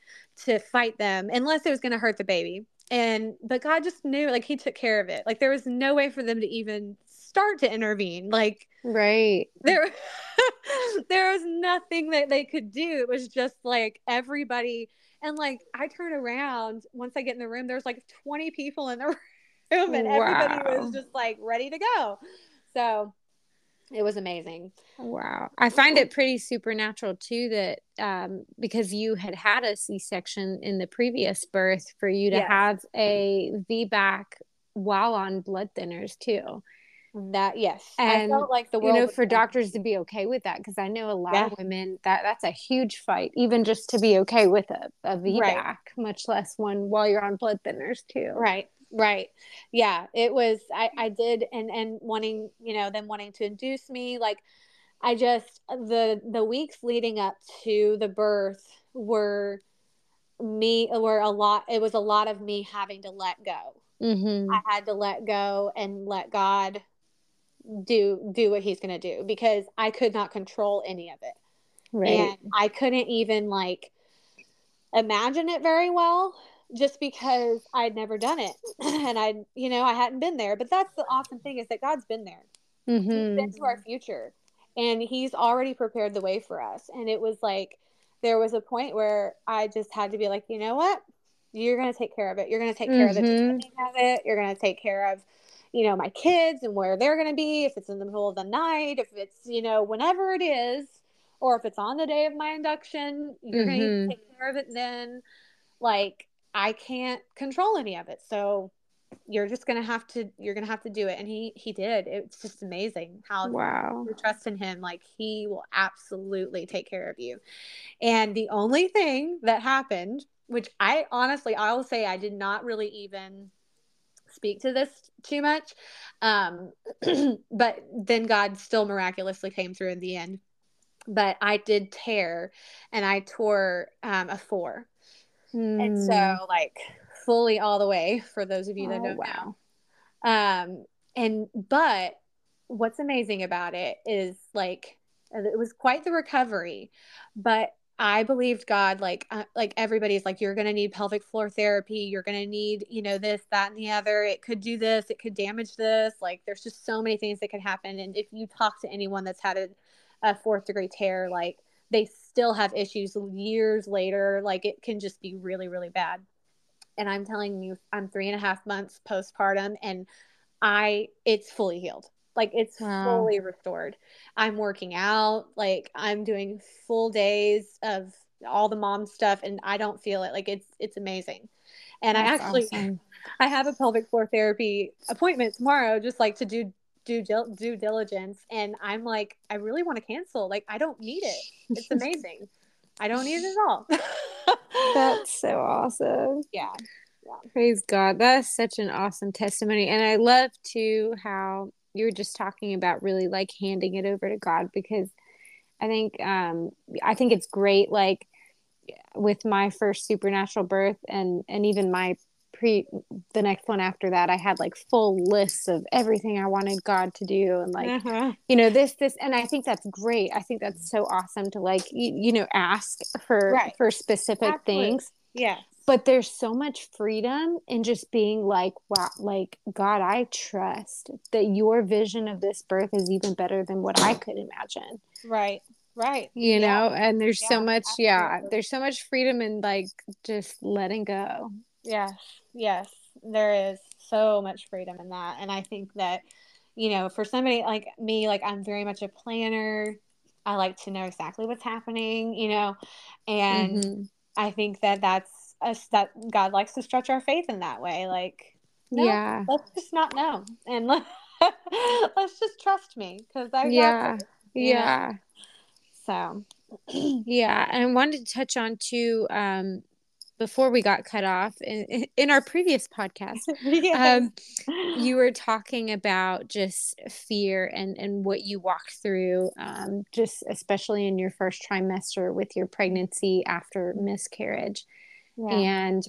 to fight them unless it was going to hurt the baby. And, but God just knew, like he took care of it. Like there was no way for them to even start to intervene. Like right. there, there was nothing that they could do. It was just like everybody. And like, I turn around once I get in the room, there's like twenty people in the room, and wow. everybody was just like ready to go. So it was amazing. Wow. I find it pretty supernatural too, that, um, because you had had a C-section in the previous birth, for you to yes. have a V BAC while on blood thinners too. That yes, and I felt like the world, you know, for doctors to be okay with that, because I know a lot yeah. of women that that's a huge fight, even just to be okay with a, a V BAC, right. much less one while you're on blood thinners too. Right, right, yeah. It was I, I did, and and wanting you know them wanting to induce me, like I just the the weeks leading up to the birth were me were a lot. It was a lot of me having to let go. Mm-hmm. I had to let go and let God do do what he's going to do, because I could not control any of it. Right. And I couldn't even like imagine it very well, just because I'd never done it and I, you know, I hadn't been there. But that's the awesome thing, is that God's been there. Mm-hmm. He's been to our future, and He's already prepared the way for us. And it was like, there was a point where I just had to be like, you know what? You're going to take care of it. You're going to take care mm-hmm. of the timing of it. You're going to take care of, you know, my kids and where they're going to be, if it's in the middle of the night, if it's, you know, whenever it is, or if it's on the day of my induction, you're mm-hmm. going to take care of it then. Like, I can't control any of it. So you're just going to have to, you're going to have to do it. And he, he did. It's just amazing how wow. you trust in Him. Like, He will absolutely take care of you. And the only thing that happened, which I honestly, I'll say I did not really even speak to this too much. Um, but then God still miraculously came through in the end. But I did tear, and I tore um, a four. Mm. And so, like, fully all the way, for those of you that oh, don't wow. know. Um, and, but what's amazing about it is, like, it was quite the recovery, but I believed God, like, uh, like everybody's like, you're going to need pelvic floor therapy. You're going to need, you know, this, that, and the other. It could do this. It could damage this. Like, there's just so many things that could happen. And if you talk to anyone that's had a, a fourth degree tear, like, they still have issues years later. Like, it can just be really, really bad. And I'm telling you, I'm three and a half months postpartum, and I, it's fully healed. Like, it's wow. fully restored. I'm working out. Like, I'm doing full days of all the mom stuff, and I don't feel it. Like, it's, it's amazing. And That's I actually, awesome. I have a pelvic floor therapy appointment tomorrow, just like to do due, due diligence. And I'm like, I really want to cancel. Like, I don't need it. It's amazing. I don't need it at all. That's so awesome. Yeah. yeah. Praise God. That's such an awesome testimony. And I love too how you were just talking about really like handing it over to God, because I think, um, I think it's great. Like with my first supernatural birth and, and even my pre, the next one after that, I had like full lists of everything I wanted God to do. And like, uh-huh. you know, this, this, and I think that's great. I think that's so awesome to like, you, you know, ask for, right. for specific Absolutely. Things. Yeah. But there's so much freedom in just being like, wow, like, God, I trust that your vision of this birth is even better than what I could imagine. Right. Right. You yeah. know, and there's yeah, so much, absolutely. yeah, there's so much freedom in like just letting go. Yes. Yes. There is so much freedom in that. And I think that, you know, for somebody like me, like I'm very much a planner. I like to know exactly what's happening, you know, and mm-hmm. I think that that's, us that God likes to stretch our faith in that way. Like, no, yeah, let's just not know. And let, let's just trust me. Cause I, yeah. It, yeah. Know? So, yeah. And I wanted to touch on too, um, before we got cut off in, in our previous podcast, yes. um, you were talking about just fear and, and what you walked through, um, just especially in your first trimester with your pregnancy after miscarriage. Yeah. And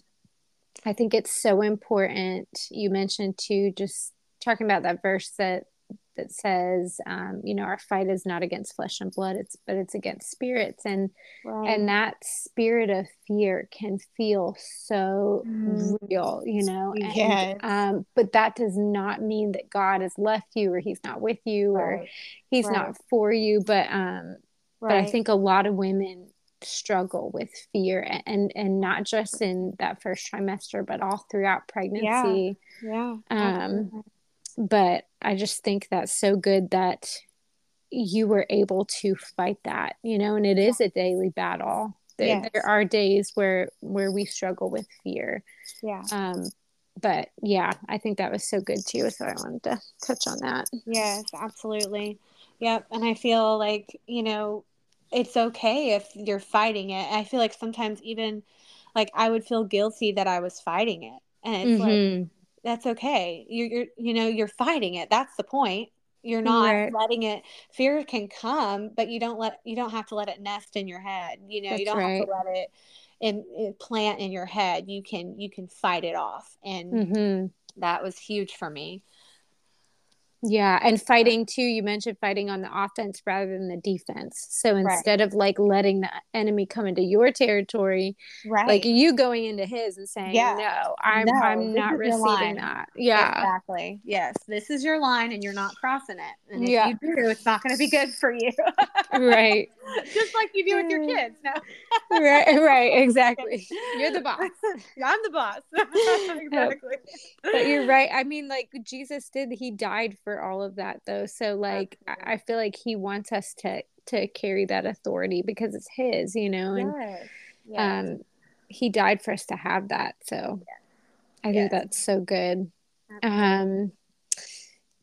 I think it's so important. You mentioned too, just talking about that verse that, that says, um, you know, our fight is not against flesh and blood, it's, but it's against spirits. And, wow. and that spirit of fear can feel so mm. real, you know, and, yes. um, but that does not mean that God has left you or He's not with you right. or He's right. not for you. But, um, right. but I think a lot of women struggle with fear and and not just in that first trimester but all throughout pregnancy. Yeah, yeah um but I just think that's so good that you were able to fight that, you know, and it is a daily battle. There, yes. there are days where where we struggle with fear. Yeah. Um but yeah, I think that was so good too, so I wanted to touch on that. Yes, absolutely. Yep. And I feel like, you know, it's okay if you're fighting it. I feel like sometimes even like I would feel guilty that I was fighting it, and it's mm-hmm. like, that's okay. You're, you're, you know, you're fighting it. That's the point. You're not right. letting it, fear can come, but you don't let, you don't have to let it nest in your head. You know, that's you don't right. have to let it in, in plant in your head. You can, you can fight it off. And mm-hmm. that was huge for me. Yeah. And fighting too, you mentioned fighting on the offense rather than the defense. So instead right. of like letting the enemy come into your territory, right. like you going into his and saying, yeah. no, I'm, no, I'm not receiving that. Yeah, exactly. Yes. This is your line and you're not crossing it. And if yeah. you do, it's not going to be good for you. Right. Just like you do with your kids. No. Right. Right. Exactly. You're the boss. I'm the boss. Exactly. Oh. But you're right. I mean, like Jesus did, he died for all of that though, so like I, I feel like he wants us to to carry that authority because it's his, you know, and yes. Yes. um he died for us to have that, so yes. I think yes. that's so good. Absolutely. um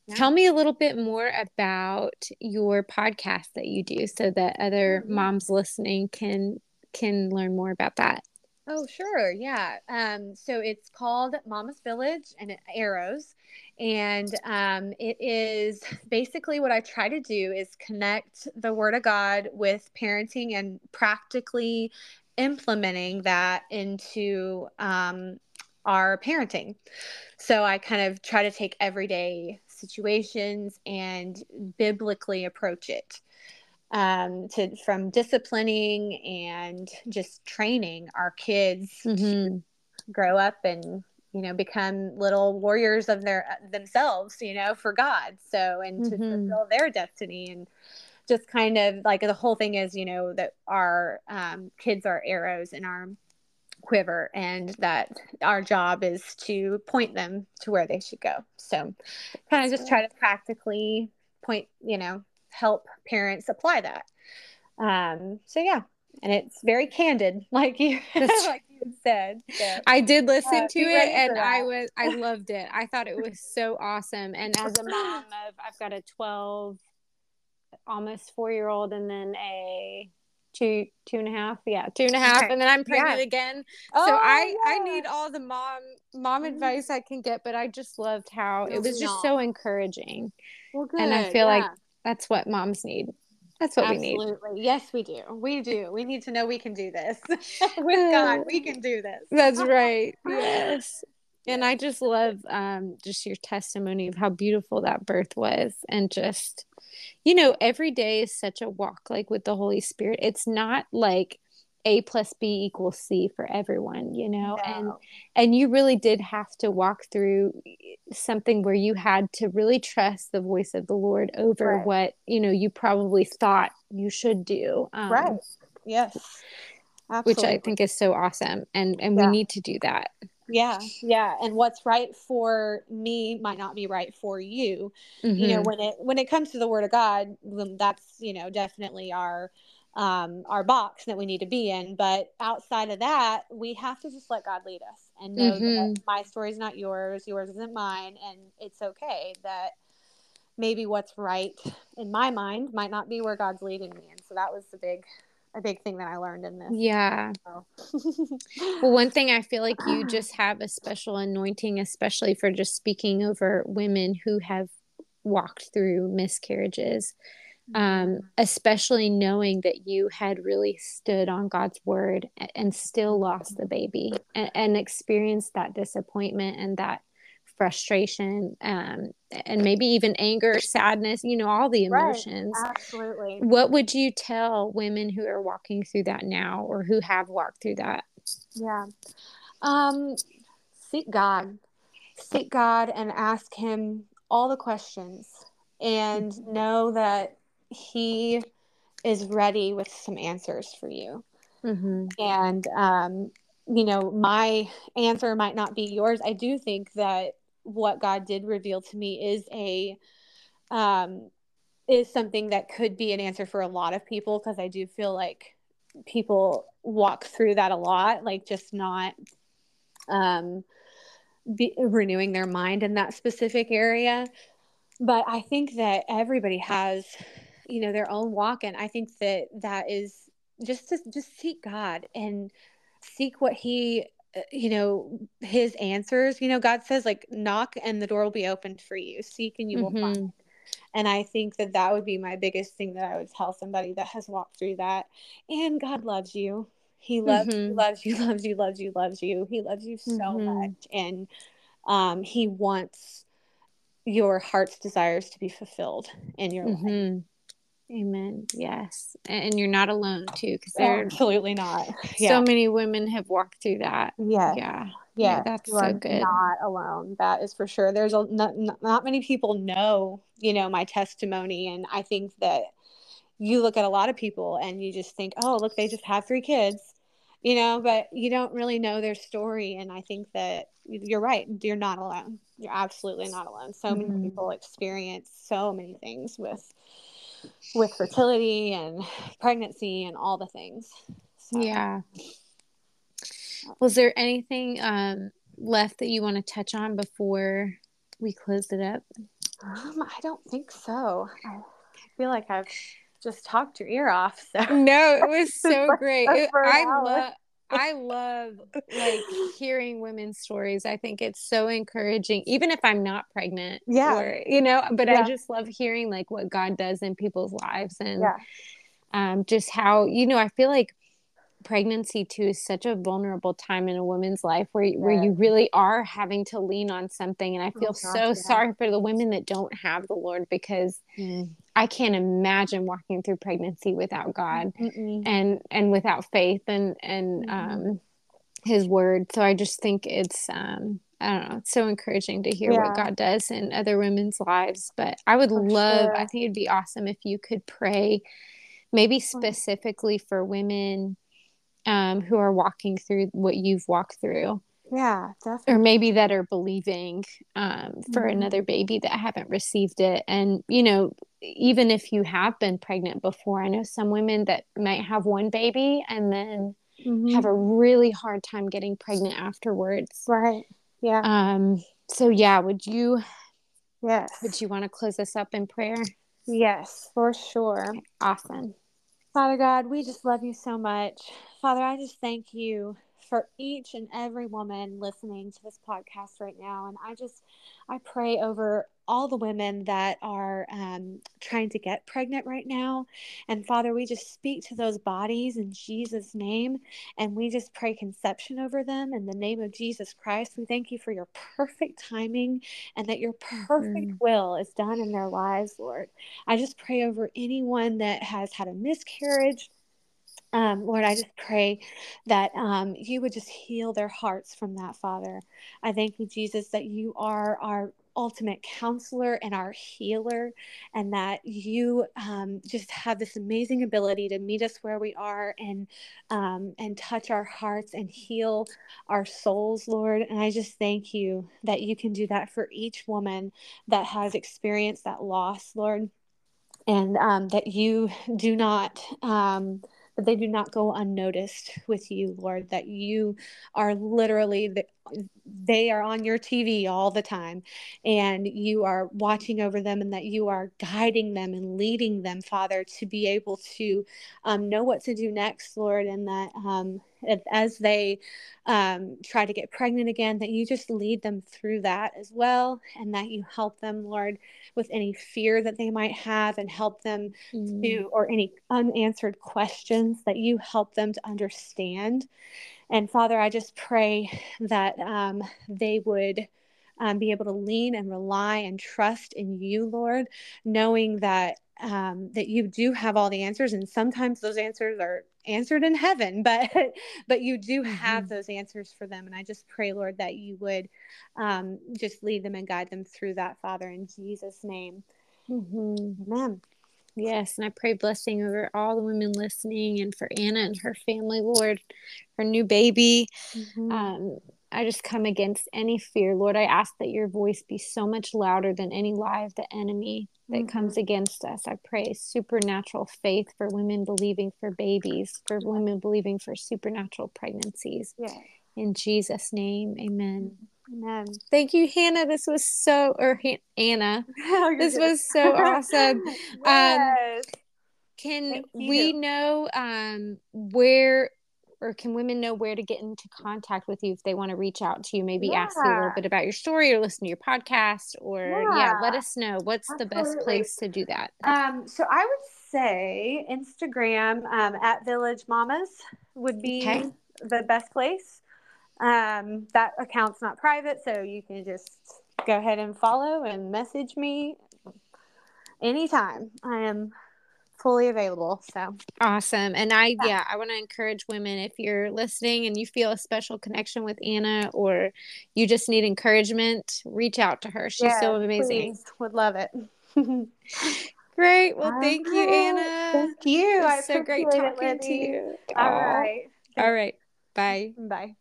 yeah. Tell me a little bit more about your podcast that you do so that other mm-hmm. moms listening can can learn more about that. Oh, sure. Yeah. Um, so it's called Mama's Village and Arrows. And um, it is basically what I try to do is connect the Word of God with parenting and practically implementing that into um, our parenting. So I kind of try to take everyday situations and biblically approach it. Um, to from disciplining and just training our kids mm-hmm. to grow up and, you know, become little warriors of their themselves, you know, for God. So, and to mm-hmm. fulfill their destiny, and just kind of like the whole thing is, you know, that our um, kids are arrows in our quiver, and that our job is to point them to where they should go. So kind of just try to practically point, you know, help parents apply that. Um, so yeah. And it's very candid, like you, like you said. So, I did listen uh, to it and I was, I loved it. I thought it was so awesome. And as a mom of, I've got a twelve, almost four year old, and then a two, two and a half. Yeah. Two and a half. Okay. And then I'm pregnant yeah. again. Oh, so I, yeah. I need all the mom, mom mm-hmm. advice I can get, but I just loved how it, it was just not. so encouraging. Well, good. And I feel yeah. like that's what moms need. That's what Absolutely. we need. Absolutely. Yes, we do. We do. We need to know we can do this. With God, we can do this. That's right. Yes. And I just love um, just your testimony of how beautiful that birth was. And just, you know, every day is such a walk, like with the Holy Spirit. It's not like A plus B equals C for everyone, you know, no. and, and you really did have to walk through something where you had to really trust the voice of the Lord over right. what, you know, you probably thought you should do. Um, right. Yes. Absolutely. Which I think is so awesome. And, and yeah. we need to do that. Yeah. Yeah. And what's right for me might not be right for you. Mm-hmm. You know, when it, when it comes to the Word of God, that's, you know, definitely our, um, our box that we need to be in. But outside of that, we have to just let God lead us and know mm-hmm. that my story's not yours, yours isn't mine. And it's okay that maybe what's right in my mind might not be where God's leading me. And so that was the big, a big thing that I learned in this. Yeah. So. Well, one thing I feel like you just have a special anointing, especially for just speaking over women who have walked through miscarriages. Um, especially knowing that you had really stood on God's word and still lost the baby and, and experienced that disappointment and that frustration, um, and maybe even anger, sadness, you know, all the emotions. Right. Absolutely. What would you tell women who are walking through that now or who have walked through that? Yeah. Um, seek God, seek God and ask him all the questions, and know that he is ready with some answers for you. Mm-hmm. And, um, you know, my answer might not be yours. I do think that what God did reveal to me is a, um, is something that could be an answer for a lot of people. 'Cause I do feel like people walk through that a lot, like just not, um, be, renewing their mind in that specific area. But I think that everybody has, you know, their own walk. And I think that that is just to just seek God and seek what he, you know, his answers. You know, God says, like, knock and the door will be opened for you. Seek and you mm-hmm. will find. And I think that that would be my biggest thing that I would tell somebody that has walked through that. And God loves you. He loves, mm-hmm. loves you, loves you, loves you, loves you. He loves you so mm-hmm. much. And um, he wants your heart's desires to be fulfilled in your mm-hmm. life. Amen. Yes. And you're not alone too, because they're absolutely not. Yeah. So many women have walked through that. Yes. Yeah. Yeah. Yeah. That's you so are good. Not alone. That is for sure. There's a, not, not many people know, you know, my testimony. And I think that you look at a lot of people and you just think, oh, look, they just have three kids, you know, but you don't really know their story. And I think that you're right. You're not alone. You're absolutely not alone. So mm-hmm. many people experience so many things with, with fertility and pregnancy and all the things. So. Yeah. Was there anything um, left that you want to touch on before we close it up? Um, I don't think so. I feel like I've just talked your ear off. So. No, it was so great. It, I love, I love like hearing women's stories. I think it's so encouraging, even if I'm not pregnant. Yeah. Or, you know, but yeah. I just love hearing like what God does in people's lives and yeah. um, just how, you know, I feel like pregnancy too is such a vulnerable time in a woman's life where, yeah. where you really are having to lean on something. And I feel oh, gosh, so yeah. sorry for the women that don't have the Lord, because mm. I can't imagine walking through pregnancy without God Mm-mm. and, and without faith and, and, mm-hmm. um, his word. So I just think it's, um, I don't know. It's so encouraging to hear yeah. what God does in other women's lives, but I would for love, sure. I think it'd be awesome if you could pray maybe specifically for women um, who are walking through what you've walked through. Yeah, definitely. Or maybe that are believing, um, for mm-hmm. another baby that haven't received it. And, you know, even if you have been pregnant before, I know some women that might have one baby and then mm-hmm. have a really hard time getting pregnant afterwards. Right. Yeah. Um, so yeah, would you, yes. would you want to close us up in prayer? Yes, for sure. Okay. Awesome. Father God, we just love you so much. Father, I just thank you for each and every woman listening to this podcast right now. And I just, I pray over all the women that are um, trying to get pregnant right now. And Father, we just speak to those bodies in Jesus' name. And we just pray conception over them in the name of Jesus Christ. We thank you for your perfect timing and that your perfect mm. will is done in their lives, Lord. I just pray over anyone that has had a miscarriage. Um, Lord, I just pray that um, you would just heal their hearts from that, Father. I thank you, Jesus, that you are our ultimate counselor and our healer, and that you um, just have this amazing ability to meet us where we are and um, and touch our hearts and heal our souls, Lord. And I just thank you that you can do that for each woman that has experienced that loss, Lord, and um, that you do not... Um, But they do not go unnoticed with you, Lord, that you are literally, the, they are on your T V all the time, and you are watching over them, and that you are guiding them and leading them, Father, to be able to um, know what to do next, Lord, and that um, as they um, try to get pregnant again, that you just lead them through that as well, and that you help them, Lord, with any fear that they might have, and help them mm. to, or any unanswered questions, that you help them to understand. And Father, I just pray that um, they would um, be able to lean and rely and trust in you, Lord, knowing that um, that you do have all the answers. And sometimes those answers are answered in heaven, but, but you do have mm-hmm. those answers for them. And I just pray, Lord, that you would um, just lead them and guide them through that, Father, in Jesus' name. Mm-hmm. Amen. Yes. And I pray blessing over all the women listening, and for Anna and her family, Lord, her new baby. Mm-hmm. Um, I just come against any fear, Lord. I ask that your voice be so much louder than any lie of the enemy that mm-hmm. comes against us. I pray supernatural faith for women believing for babies, for women believing for supernatural pregnancies. Yeah. In Jesus' name, amen. Amen. Thank you, Hannah. This was so, or Han- Anna, oh, this good. was so awesome. Yes. Um, can we know um, where... or can women know where to get into contact with you if they want to reach out to you, maybe yeah. ask you a little bit about your story or listen to your podcast, or yeah, yeah let us know what's Absolutely. the best place to do that. Um, so I would say Instagram um, at villagemamas would be okay. the best place. Um, that account's not private, so you can just go ahead and follow and message me anytime. I am fully available. So awesome. And I, yeah, yeah I want to encourage women, if you're listening and you feel a special connection with Anna, or you just need encouragement, reach out to her. She's yeah, so amazing. Please. Would love it. Great. Well, all thank right. you, Anna. Thank you. It's so great talking to you. All Aww. right. Thanks. All right. Bye. Bye.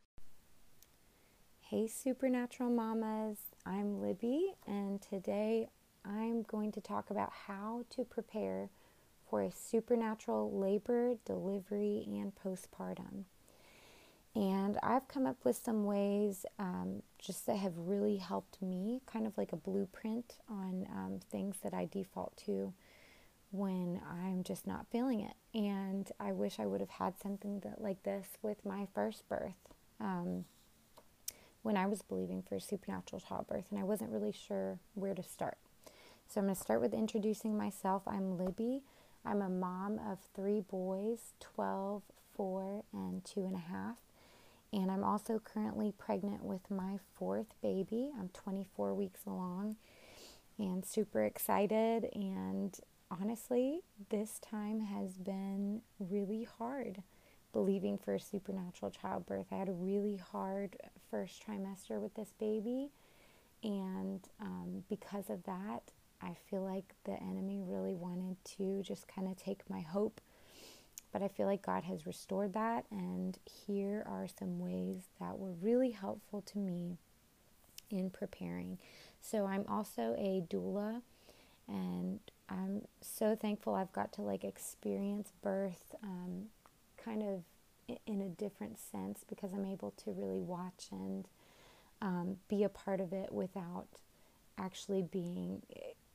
Hey, Supernatural Mamas. I'm Libby, and today I'm going to talk about how to prepare for a supernatural labor, delivery, and postpartum. And I've come up with some ways um, just that have really helped me, kind of like a blueprint on um, things that I default to when I'm just not feeling it. And I wish I would have had something that, like this with my first birth, um, when I was believing for supernatural childbirth, and I wasn't really sure where to start. So I'm going to start with introducing myself. I'm Libby. I'm a mom of three boys, twelve, four, and two and a half. And I'm also currently pregnant with my fourth baby. I'm twenty-four weeks along and super excited. And honestly, this time has been really hard believing for a supernatural childbirth. I had a really hard first trimester with this baby. And um, because of that, I feel like the enemy really wanted to just kind of take my hope. But I feel like God has restored that, and here are some ways that were really helpful to me in preparing. So I'm also a doula, and I'm so thankful I've got to like experience birth um, kind of in a different sense, because I'm able to really watch and um, be a part of it without actually being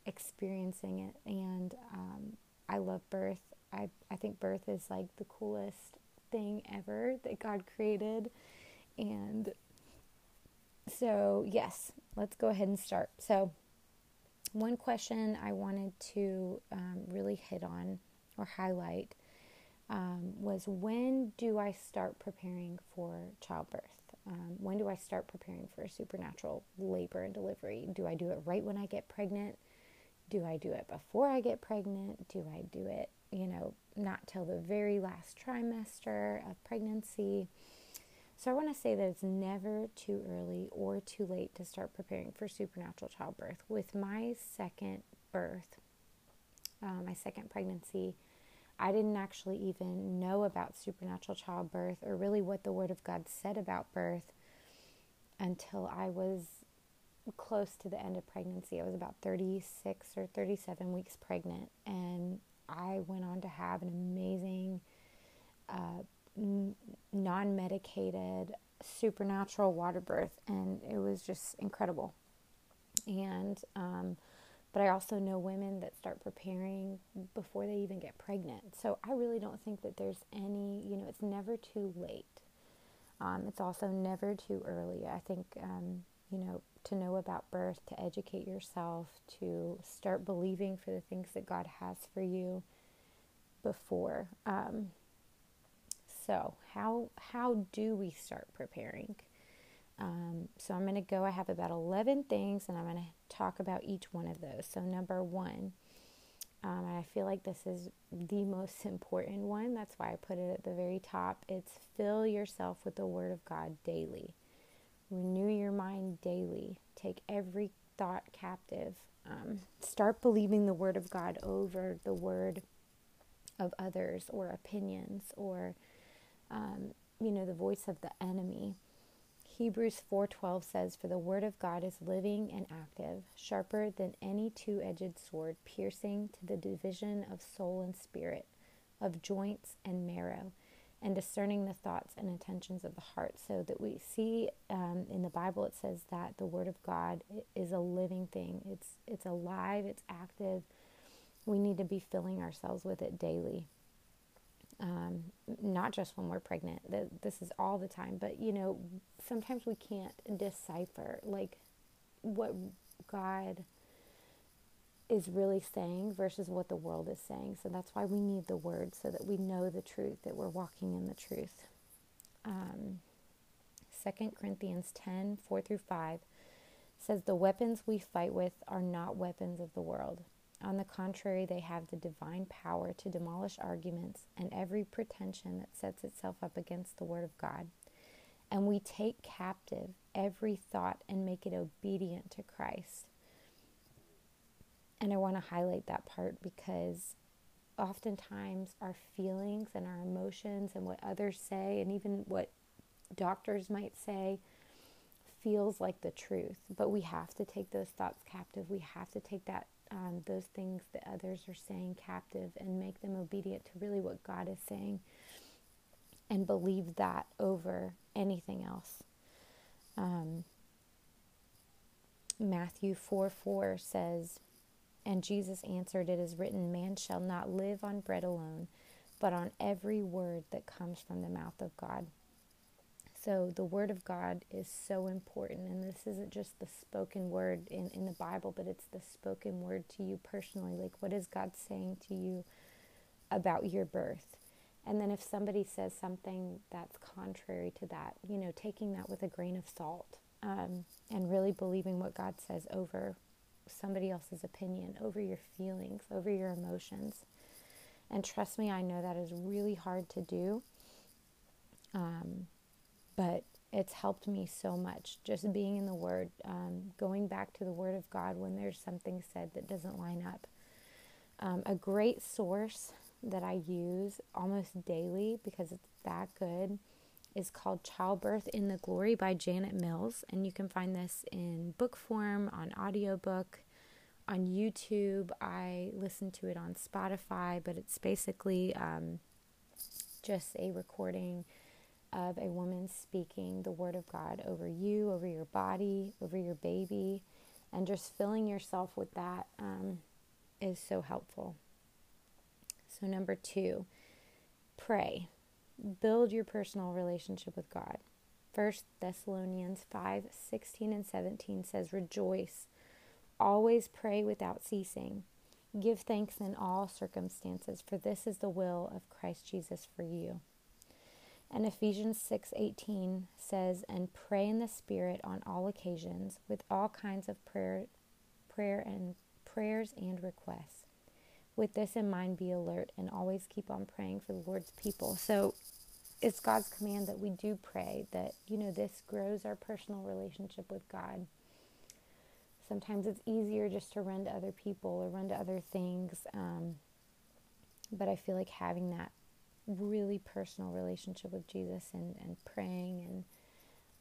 experiencing it. And um, I love birth. I, I think birth is like the coolest thing ever that God created. And so, yes, let's go ahead and start. So one question I wanted to um, really hit on or highlight um, was, when do I start preparing for childbirth? Um, when do I start preparing for supernatural labor and delivery? Do I do it right when I get pregnant? Do I do it before I get pregnant? Do I do it, you know, not till the very last trimester of pregnancy? So I want to say that it's never too early or too late to start preparing for supernatural childbirth. With my second birth, um, my second pregnancy, I didn't actually even know about supernatural childbirth or really what the Word of God said about birth until I was close to the end of pregnancy. I was about thirty-six or thirty-seven weeks pregnant, and I went on to have an amazing, uh, n- non-medicated, supernatural water birth, and it was just incredible. And, um, but I also know women that start preparing before they even get pregnant. So I really don't think that there's any, you know, it's never too late. Um, it's also never too early. I think, um, you know, to know about birth, to educate yourself, to start believing for the things that God has for you before. Um, so how how do we start preparing? Um, so I'm going to go, I have about eleven things, and I'm going to talk about each one of those. So number one, um, and I feel like this is the most important one, that's why I put it at the very top, it's fill yourself with the Word of God daily. Renew your mind daily. Take every thought captive. Um, start believing the Word of God over the word of others or opinions or, um, you know, the voice of the enemy. Hebrews four twelve says, "For the Word of God is living and active, sharper than any two-edged sword, piercing to the division of soul and spirit, of joints and marrow, and discerning the thoughts and intentions of the heart." So that we see um, in the Bible, it says that the Word of God is a living thing. It's it's alive. It's active. We need to be filling ourselves with it daily. Um, not just when we're pregnant. This is all the time. But, you know, sometimes we can't decipher like what God is really saying versus what the world is saying. So that's why we need the Word, so that we know the truth, that we're walking in the truth. Um, Second Corinthians ten, four through five says the weapons we fight with are not weapons of the world. On the contrary, they have the divine power to demolish arguments and every pretension that sets itself up against the word of God. And we take captive every thought and make it obedient to Christ. And I want to highlight that part because oftentimes our feelings and our emotions and what others say and even what doctors might say feels like the truth. But we have to take those thoughts captive. We have to take that um, those things that others are saying captive and make them obedient to really what God is saying and believe that over anything else. Um, Matthew four four says, and Jesus answered, "It is written, man shall not live on bread alone, but on every word that comes from the mouth of God." So the word of God is so important. And this isn't just the spoken word in, in the Bible, but it's the spoken word to you personally. Like, what is God saying to you about your birth? And then if somebody says something that's contrary to that, you know, taking that with a grain of salt, um, and really believing what God says over somebody else's opinion, over your feelings, over your emotions. And trust me, I know that is really hard to do. Um, but it's helped me so much, just being in the Word, um, going back to the Word of God when there's something said that doesn't line up. Um, a great source that I use almost daily because it's that good is called Childbirth in the Glory by Janet Mills. And you can find this in book form, on audiobook, on YouTube. I listen to it on Spotify, but it's basically um, just a recording of a woman speaking the Word of God over you, over your body, over your baby, and just filling yourself with that um, is so helpful. So number two, pray. Build your personal relationship with God. First Thessalonians five sixteen and seventeen says, "Rejoice, always pray without ceasing. Give thanks in all circumstances, for this is the will of Christ Jesus for you." And Ephesians six eighteen says, "And pray in the Spirit on all occasions, with all kinds of prayer, prayer and prayers and requests. With this in mind, be alert and always keep on praying for the Lord's people." So it's God's command that we do pray, that, you know, this grows our personal relationship with God. Sometimes it's easier just to run to other people or run to other things. Um, but I feel like having that really personal relationship with Jesus and, and praying and,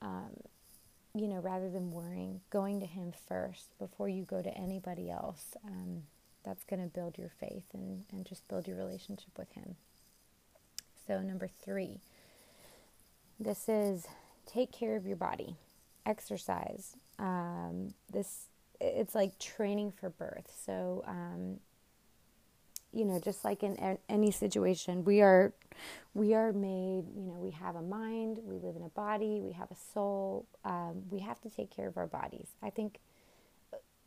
um, you know, rather than worrying, going to Him first before you go to anybody else, um, that's going to build your faith and, and just build your relationship with Him. So number three, this is take care of your body, exercise. Um, this, it's like training for birth. So, um, you know, just like in a- any situation, we are, we are made, you know, we have a mind, we live in a body, we have a soul. Um, we have to take care of our bodies. I think,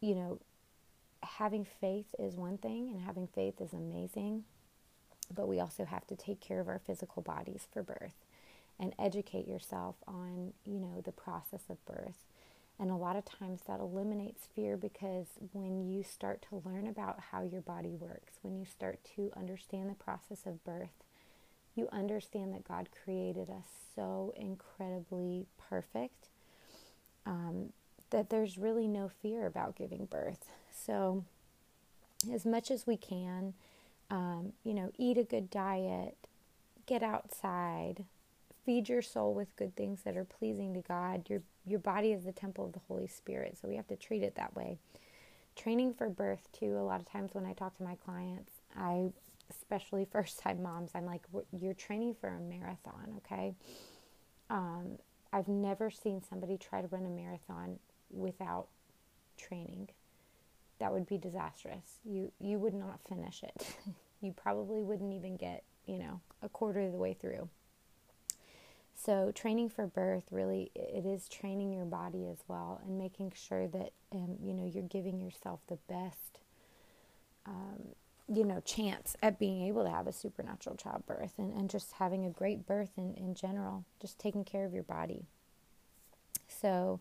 you know, having faith is one thing, and having faith is amazing, but we also have to take care of our physical bodies for birth and educate yourself on, you know, the process of birth. And a lot of times that eliminates fear, because when you start to learn about how your body works, when you start to understand the process of birth, you understand that God created us so incredibly perfect, um, that there's really no fear about giving birth. So as much as we can, um, you know, eat a good diet, get outside, feed your soul with good things that are pleasing to God. Your your body is the temple of the Holy Spirit, so we have to treat it that way. Training for birth, too. A lot of times when I talk to my clients, I, especially first-time moms, I'm like, you're training for a marathon, okay? Um, I've never seen somebody try to run a marathon without training. That would be disastrous. You you would not finish it. You probably wouldn't even get, you know, a quarter of the way through. So training for birth, really, it is training your body as well, and making sure that, um, you know, you're giving yourself the best, um, you know, chance at being able to have a supernatural childbirth, and, and just having a great birth in, in general, just taking care of your body. So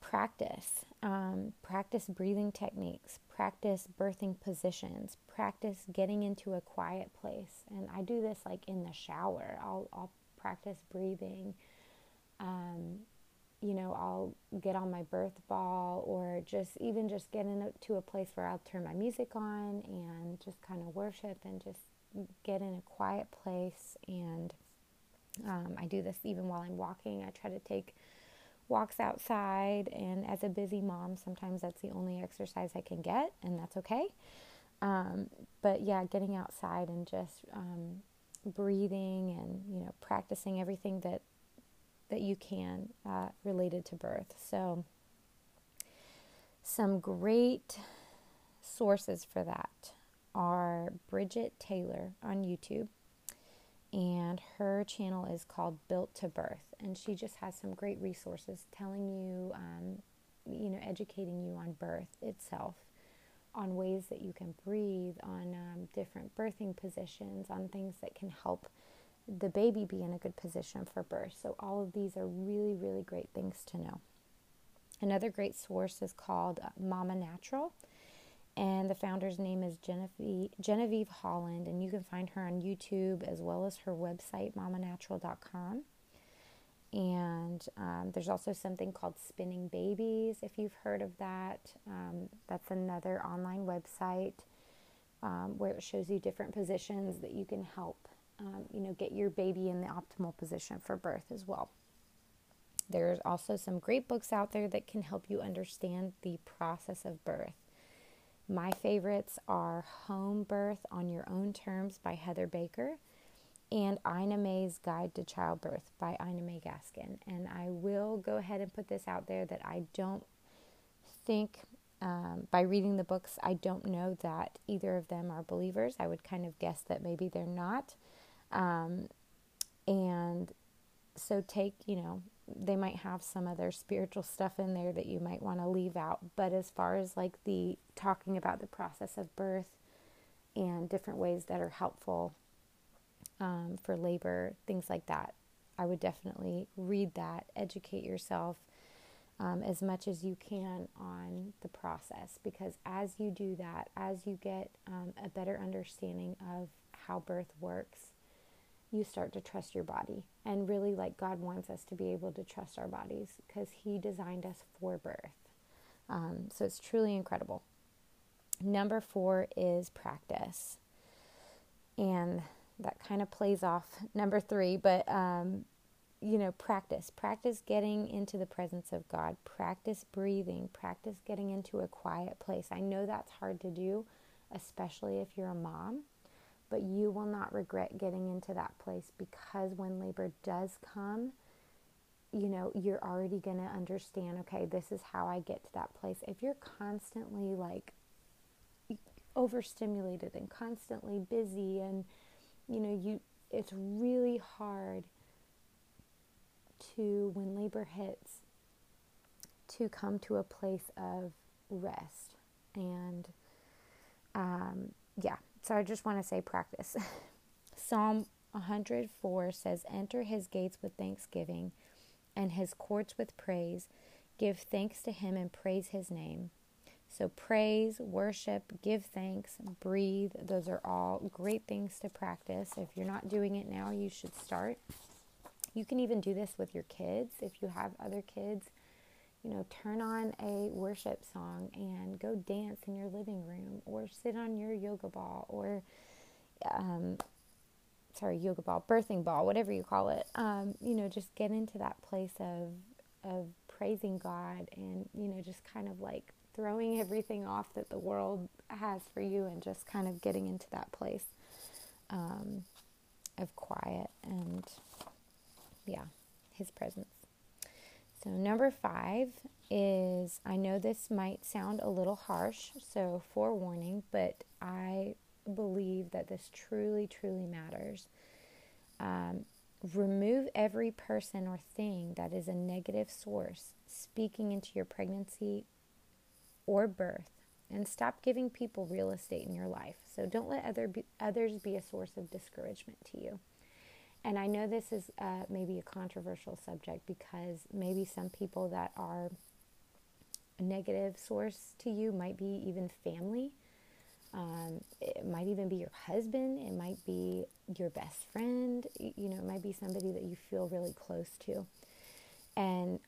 practice. Um, practice breathing techniques, practice birthing positions, practice getting into a quiet place. And I do this like in the shower. I'll, I'll practice breathing. Um, you know, I'll get on my birth ball, or just even just get into a place where I'll turn my music on and just kind of worship and just get in a quiet place. And um, I do this even while I'm walking. I try to take walks outside, and as a busy mom, sometimes that's the only exercise I can get, and that's okay. Um, but yeah, getting outside and just um, breathing, and you know, practicing everything that that you can uh, related to birth. So, some great sources for that are Bridget Taylor on YouTube. And her channel is called Built to Birth, and she just has some great resources telling you, um, you know, educating you on birth itself, on ways that you can breathe, on um, different birthing positions, on things that can help the baby be in a good position for birth. So all of these are really, really great things to know. Another great source is called Mama Natural. And the founder's name is Genevieve, Genevieve Holland, and you can find her on YouTube as well as her website, mama natural dot com. And um, there's also something called Spinning Babies, if you've heard of that. Um, that's another online website um, where it shows you different positions that you can help, um, you know, get your baby in the optimal position for birth as well. There's also some great books out there that can help you understand the process of birth. My favorites are Home Birth on Your Own Terms by Heather Baker and Ina May's Guide to Childbirth by Ina May Gaskin. And I will go ahead and put this out there that I don't think, um, by reading the books, I don't know that either of them are believers. I would kind of guess that maybe they're not. Um, and so take, you know, they might have some other spiritual stuff in there that you might want to leave out. But as far as like the talking about the process of birth and different ways that are helpful um, for labor, things like that, I would definitely read that, educate yourself um, as much as you can on the process. Because as you do that, as you get um, a better understanding of how birth works, you start to trust your body. And really, like, God wants us to be able to trust our bodies because He designed us for birth. Um, so it's truly incredible. Number four is practice. And that kind of plays off number three, but, um, you know, practice. Practice getting into the presence of God. Practice breathing. Practice getting into a quiet place. I know that's hard to do, especially if you're a mom. But you will not regret getting into that place, because when labor does come, you know, you're already going to understand, okay, this is how I get to that place. If you're constantly like overstimulated and constantly busy, and you know, you it's really hard to, when labor hits, to come to a place of rest. And um, yeah. So I just want to say practice. Psalm one hundred four says, "Enter His gates with thanksgiving and His courts with praise. Give thanks to Him and praise His name." So praise, worship, give thanks, breathe. Those are all great things to practice. If you're not doing it now, you should start. You can even do this with your kids. If you have other kids, you know, turn on a worship song and go dance in your living room, or sit on your yoga ball, or, um, sorry, yoga ball, birthing ball, whatever you call it. Um, you know, just get into that place of, of praising God, and, you know, just kind of like throwing everything off that the world has for you, and just kind of getting into that place, um, of quiet and, yeah, His presence. So number five is, I know this might sound a little harsh, so forewarning, but I believe that this truly, truly matters. Um, remove every person or thing that is a negative source speaking into your pregnancy or birth, and stop giving people real estate in your life. So don't let other be, others be a source of discouragement to you. And I know this is uh, maybe a controversial subject, because maybe some people that are a negative source to you might be even family. Um, it might even be your husband. It might be your best friend. You know, it might be somebody that you feel really close to. And,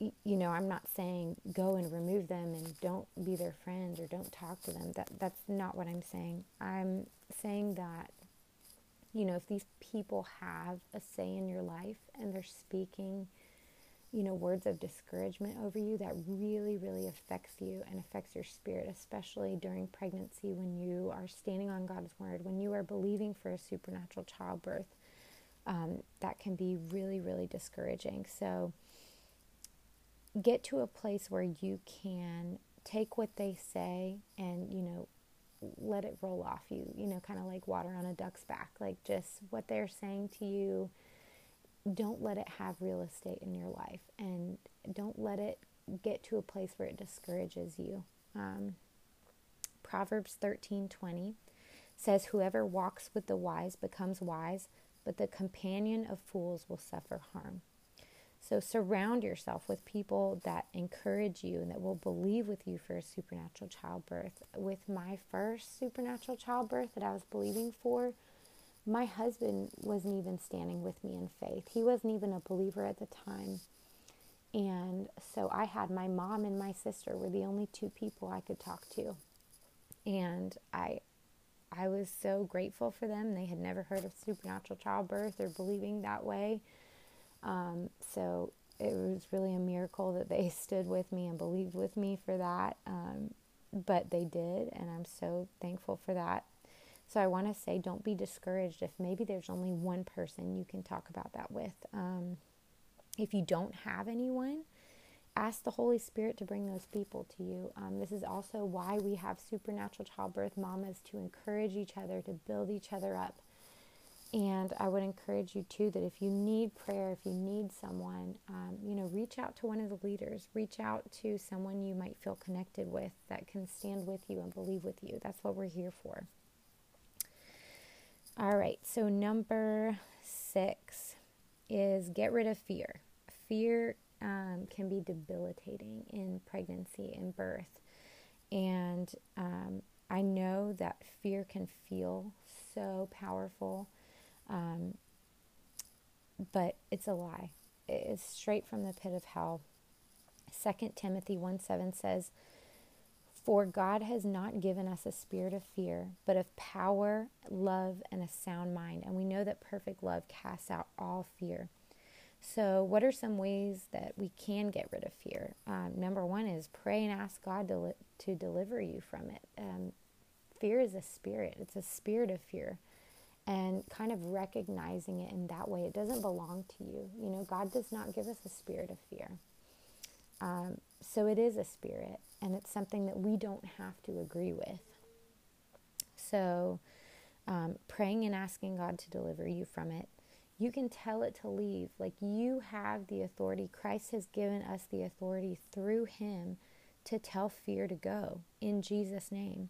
you know, I'm not saying go and remove them and don't be their friend or don't talk to them. That that's not what I'm saying. I'm saying that, you know, if these people have a say in your life and they're speaking, you know, words of discouragement over you, that really, really affects you and affects your spirit, especially during pregnancy when you are standing on God's word, when you are believing for a supernatural childbirth. Um, that can be really, really discouraging. So get to a place where you can take what they say and, you know, let it roll off you, you know, kind of like water on a duck's back. Like, just what they're saying to you, don't let it have real estate in your life, and don't let it get to a place where it discourages you. Um, Proverbs thirteen twenty says, "Whoever walks with the wise becomes wise, but the companion of fools will suffer harm." So surround yourself with people that encourage you and that will believe with you for a supernatural childbirth. With my first supernatural childbirth that I was believing for, my husband wasn't even standing with me in faith. He wasn't even a believer at the time. And so I had my mom and my sister were the only two people I could talk to. And I I was so grateful for them. They had never heard of supernatural childbirth or believing that way. Um, so it was really a miracle that they stood with me and believed with me for that. Um, but they did, and I'm so thankful for that. So I want to say, don't be discouraged if maybe there's only one person you can talk about that with. Um, if you don't have anyone, ask the Holy Spirit to bring those people to you. Um, this is also why we have supernatural childbirth mamas, to encourage each other, to build each other up. And I would encourage you, too, that if you need prayer, if you need someone, um, you know, reach out to one of the leaders. Reach out to someone you might feel connected with that can stand with you and believe with you. That's what we're here for. All right, so number six is get rid of fear. Fear um, can be debilitating in pregnancy and birth. And um, I know that fear can feel so powerful. Um, but it's a lie. It's straight from the pit of hell. Second Timothy one seven says, "For God has not given us a spirit of fear, but of power, love, and a sound mind. And we know that perfect love casts out all fear." So what are some ways that we can get rid of fear? Um, number one is pray and ask God to, li- to deliver you from it. Um, fear is a spirit. It's a spirit of fear. And kind of recognizing it in that way. It doesn't belong to you. You know, God does not give us a spirit of fear. Um, so it is a spirit, and it's something that we don't have to agree with. So um, praying and asking God to deliver you from it. You can tell it to leave. Like, you have the authority. Christ has given us the authority through him to tell fear to go in Jesus' name.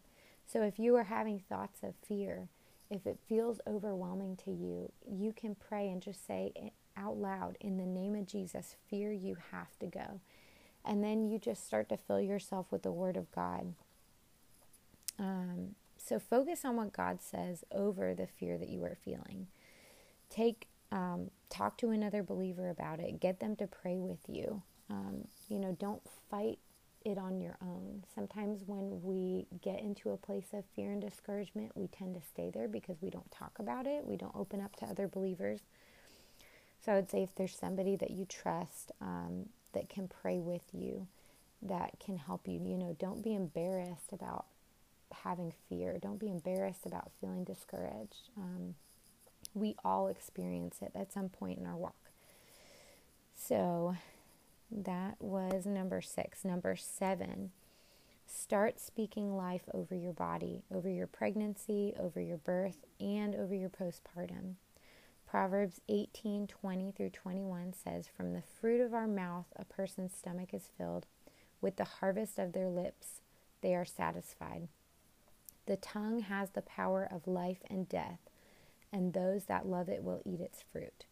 So if you are having thoughts of fear, if it feels overwhelming to you, you can pray and just say out loud, "In the name of Jesus, fear, you have to go." And then you just start to fill yourself with the Word of God. Um, so focus on what God says over the fear that you are feeling. Take, um, talk to another believer about it. Get them to pray with you. Um, you know, don't fight it on your own. Sometimes when we get into a place of fear and discouragement, we tend to stay there because we don't talk about it. We don't open up to other believers. So I would say if there's somebody that you trust um, that can pray with you, that can help you, you know, don't be embarrassed about having fear. Don't be embarrassed about feeling discouraged. Um, we all experience it at some point in our walk. So that was number six. Number seven, start speaking life over your body, over your pregnancy, over your birth, and over your postpartum. Proverbs eighteen twenty through twenty-one says, "From the fruit of our mouth a person's stomach is filled. With the harvest of their lips they are satisfied. The tongue has the power of life and death, and those that love it will eat its fruit."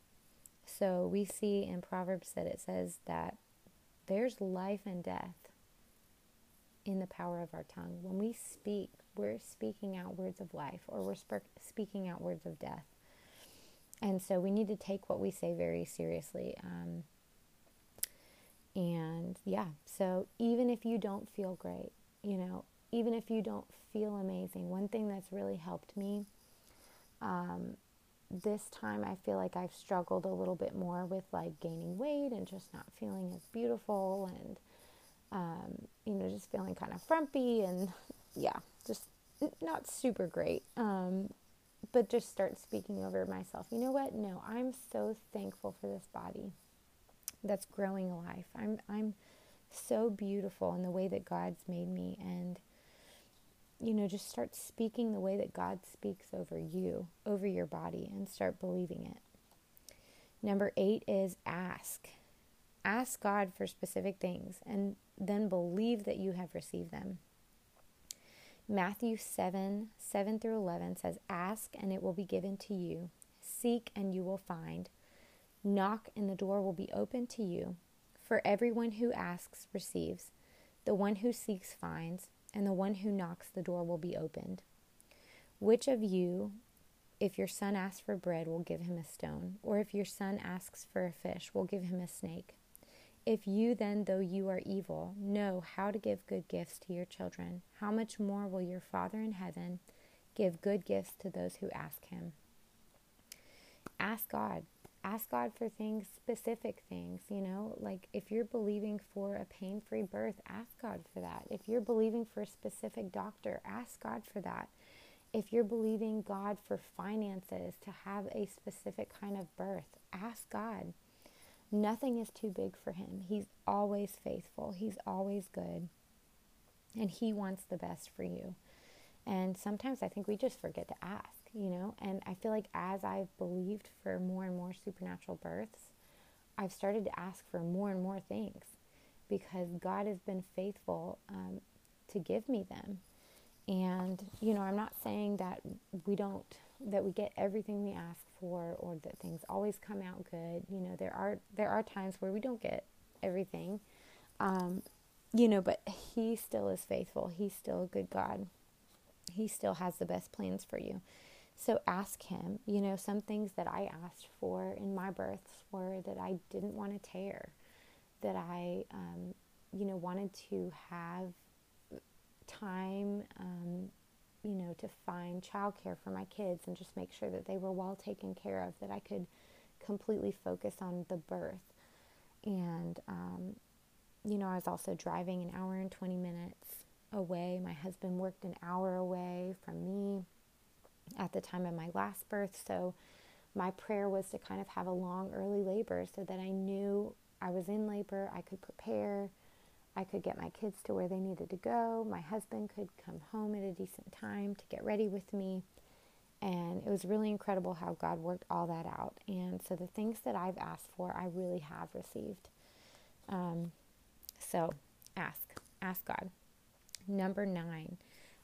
So we see in Proverbs that it says that there's life and death in the power of our tongue. When we speak, we're speaking out words of life, or we're sp- speaking out words of death. And so we need to take what we say very seriously. Um, and yeah, so even if you don't feel great, you know, even if you don't feel amazing, one thing that's really helped me, um, this time I feel like I've struggled a little bit more with like gaining weight and just not feeling as beautiful and, um, you know, just feeling kind of frumpy and yeah, just not super great. Um, but just start speaking over myself. You know what? No, I'm so thankful for this body that's growing a life. I'm, I'm so beautiful in the way that God's made me. And, you know, just start speaking the way that God speaks over you, over your body, and start believing it. Number eight is ask. Ask God for specific things and then believe that you have received them. Matthew seven, seven through eleven says, ask and it will be given to you. Seek and you will find. Knock and the door will be opened to you. For everyone who asks receives. The one who seeks finds. And the one who knocks, the door will be opened. Which of you, if your son asks for bread, will give him a stone? Or if your son asks for a fish, will give him a snake? If you then, though you are evil, know how to give good gifts to your children, how much more will your Father in heaven give good gifts to those who ask him? Ask God. Ask God for things, specific things, you know, like if you're believing for a pain-free birth, ask God for that. If you're believing for a specific doctor, ask God for that. If you're believing God for finances, to have a specific kind of birth, ask God. Nothing is too big for him. He's always faithful. He's always good. And he wants the best for you. And sometimes I think we just forget to ask. You know, and I feel like as I've believed for more and more supernatural births, I've started to ask for more and more things because God has been faithful um, to give me them. And, you know, I'm not saying that we don't, that we get everything we ask for or that things always come out good. You know, there are, there are times where we don't get everything, um, you know, but he still is faithful. He's still a good God. He still has the best plans for you. So ask him, you know, some things that I asked for in my births were that I didn't want to tear, that I, um, you know, wanted to have time, um, you know, to find childcare for my kids and just make sure that they were well taken care of, that I could completely focus on the birth. And, um, you know, I was also driving an hour and twenty minutes away. My husband worked an hour away from me at the time of my last birth, so my prayer was to kind of have a long early labor so that I knew I was in labor, I could prepare, I could get my kids to where they needed to go, my husband could come home at a decent time to get ready with me, and it was really incredible how God worked all that out. And so the things that I've asked for, I really have received. Um, so ask, ask God. Number nine.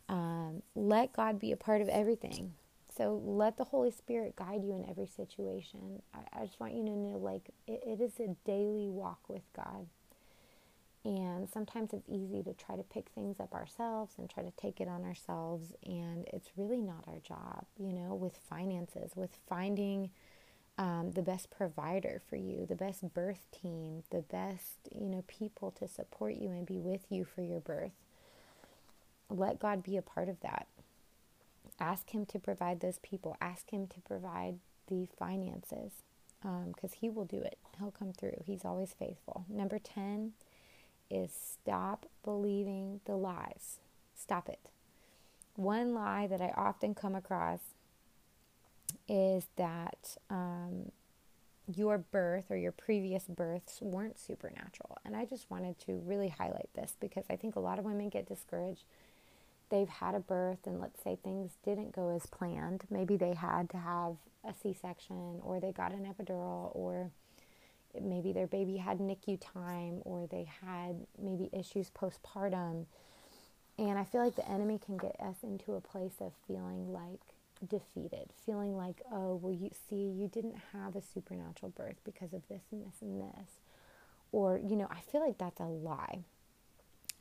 Um, let God be a part of everything. So let the Holy Spirit guide you in every situation. I, I just want you to know, like, it, it is a daily walk with God. And sometimes it's easy to try to pick things up ourselves and try to take it on ourselves. And it's really not our job, you know, with finances, with finding um, the best provider for you, the best birth team, the best, you know, people to support you and be with you for your birth. Let God be a part of that. Ask him to provide those people. Ask him to provide the finances, because um, he will do it. He'll come through. He's always faithful. Number ten is stop believing the lies. Stop it. One lie that I often come across is that um, your birth or your previous births weren't supernatural. And I just wanted to really highlight this because I think a lot of women get discouraged. They've had a birth and let's say things didn't go as planned. Maybe they had to have a C-section or they got an epidural or maybe their baby had NICU time or they had maybe issues postpartum. And I feel like the enemy can get us into a place of feeling like defeated, feeling like, oh, well, you see, you didn't have a supernatural birth because of this and this and this. Or, you know, I feel like that's a lie.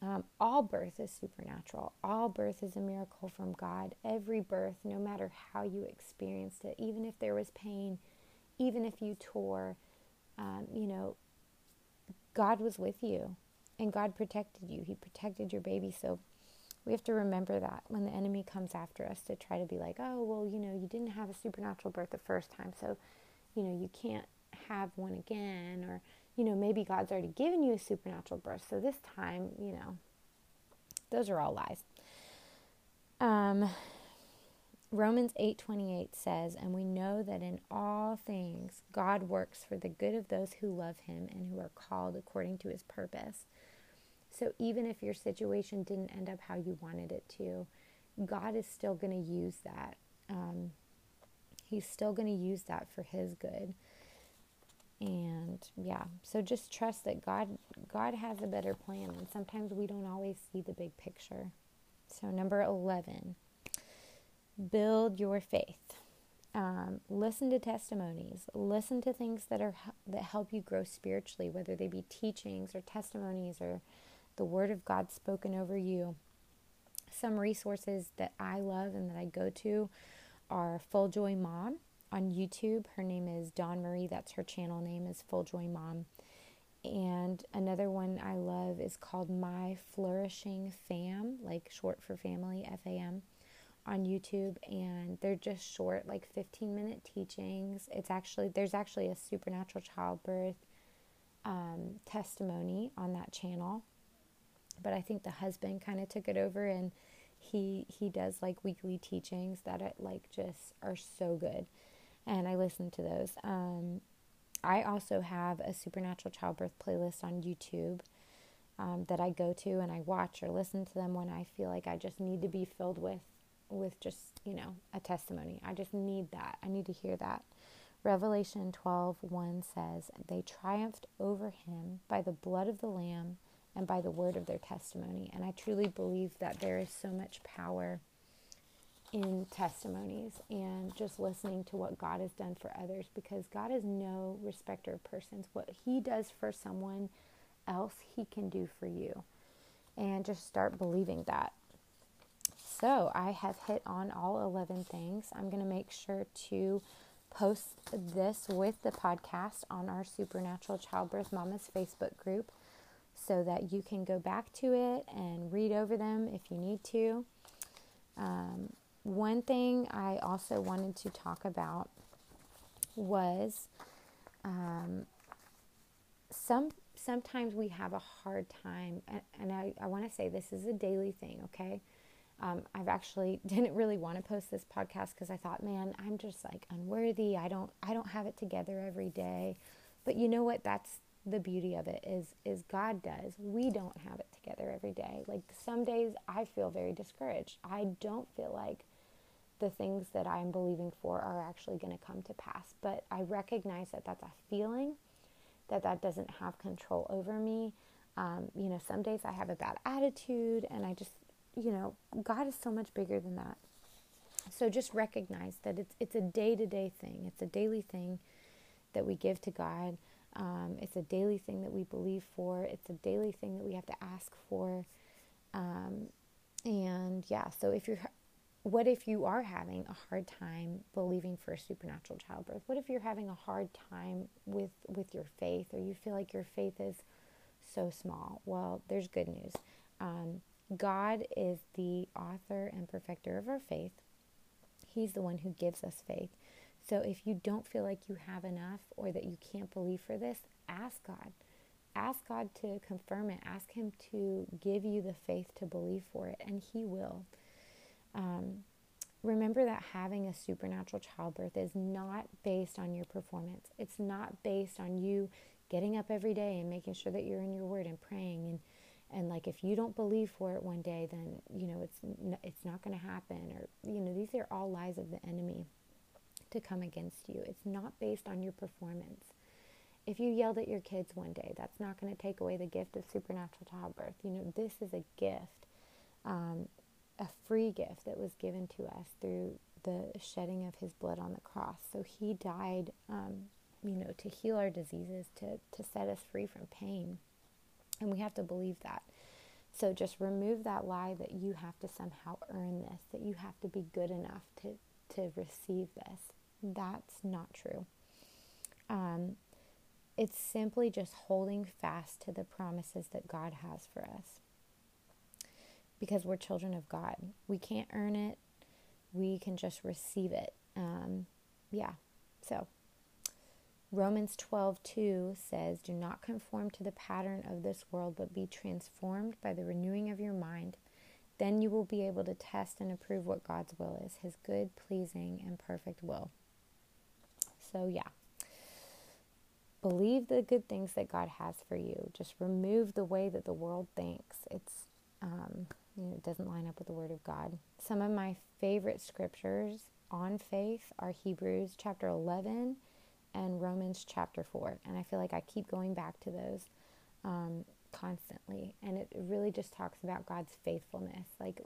Um, all birth is supernatural. All birth is a miracle from God. Every birth, no matter how you experienced it, even if there was pain, even if you tore, um, you know, God was with you and God protected you. He protected your baby. So we have to remember that when the enemy comes after us to try to be like, oh, well, you know, you didn't have a supernatural birth the first time, so, you know, you can't have one again, or, you know, maybe God's already given you a supernatural birth, so this time, you know, those are all lies. Um, Romans eight twenty-eight says, and we know that in all things God works for the good of those who love him and who are called according to his purpose. So even if your situation didn't end up how you wanted it to, God is still going to use that. Um, he's still going to use that for his good. And yeah, so just trust that God, God has a better plan. And sometimes we don't always see the big picture. So number eleven, build your faith. Um, listen to testimonies. Listen to things that are that help you grow spiritually, whether they be teachings or testimonies or the word of God spoken over you. Some resources that I love and that I go to are Full Joy Mom on YouTube. Her name is Dawn Marie. That's her channel name, is Full Joy Mom. And another one I love is called My Flourishing Fam, like short for family, F A M, on YouTube. And they're just short, like fifteen minute teachings. It's actually, there's actually a supernatural childbirth um, testimony on that channel. But I think the husband kind of took it over, and he he does like weekly teachings that are, like, just are so good. And I listen to those. Um, I also have a supernatural childbirth playlist on YouTube um, that I go to and I watch or listen to them when I feel like I just need to be filled with, with just, you know, a testimony. I just need that. I need to hear that. Revelation twelve one says, they triumphed over him by the blood of the Lamb and by the word of their testimony. And I truly believe that there is so much power in testimonies and just listening to what God has done for others, because God is no respecter of persons. What he does for someone else, he can do for you. And just start believing that. So I have hit on all eleven things. I'm going to make sure to post this with the podcast on our Supernatural Childbirth Mamas Facebook group, so that you can go back to it and read over them if you need to. Um, one thing I also wanted to talk about was um, some sometimes we have a hard time, and, and I, I want to say this is a daily thing, okay? Um, I've actually didn't really want to post this podcast because I thought, man, I'm just like unworthy. I don't, I don't have it together every day. But you know what? That's the beauty of it is, is God does. We don't have it together every day. Like, some days I feel very discouraged. I don't feel like the things that I'm believing for are actually going to come to pass. But I recognize that that's a feeling, that that doesn't have control over me. Um, you know, some days I have a bad attitude, and I just, you know, God is so much bigger than that. So just recognize that it's it's a day-to-day thing. It's a daily thing that we give to God. Um, it's a daily thing that we believe for. It's a daily thing that we have to ask for. Um, and yeah, so if you're, what if you are having a hard time believing for a supernatural childbirth? What if you're having a hard time with, with your faith, or you feel like your faith is so small? Well, there's good news. Um, God is the author and perfecter of our faith. He's the one who gives us faith. So if you don't feel like you have enough, or that you can't believe for this, ask God. Ask God to confirm it. Ask him to give you the faith to believe for it, and he will. Um, remember that having a supernatural childbirth is not based on your performance. It's not based on you getting up every day and making sure that you're in your word and praying, and And like, if you don't believe for it one day, then, you know, it's it's not going to happen. Or, you know, these are all lies of the enemy to come against you. It's not based on your performance. If you yelled at your kids one day, that's not going to take away the gift of supernatural childbirth. You know, this is a gift, um, a free gift that was given to us through the shedding of his blood on the cross. So he died, um, you know, to heal our diseases, to, to set us free from pain. And we have to believe that. So just remove that lie that you have to somehow earn this, that you have to be good enough to, to receive this. That's not true. Um, it's simply just holding fast to the promises that God has for us, because we're children of God. We can't earn it. We can just receive it. Um, yeah. So Romans twelve two says, "Do not conform to the pattern of this world, but be transformed by the renewing of your mind. Then you will be able to test and approve what God's will is, his good, pleasing, and perfect will." So yeah, believe the good things that God has for you. Just remove the way that the world thinks. It's um, you know, it doesn't line up with the Word of God. Some of my favorite scriptures on faith are Hebrews chapter eleven and Romans chapter four, and I feel like I keep going back to those um, constantly, and it really just talks about God's faithfulness. Like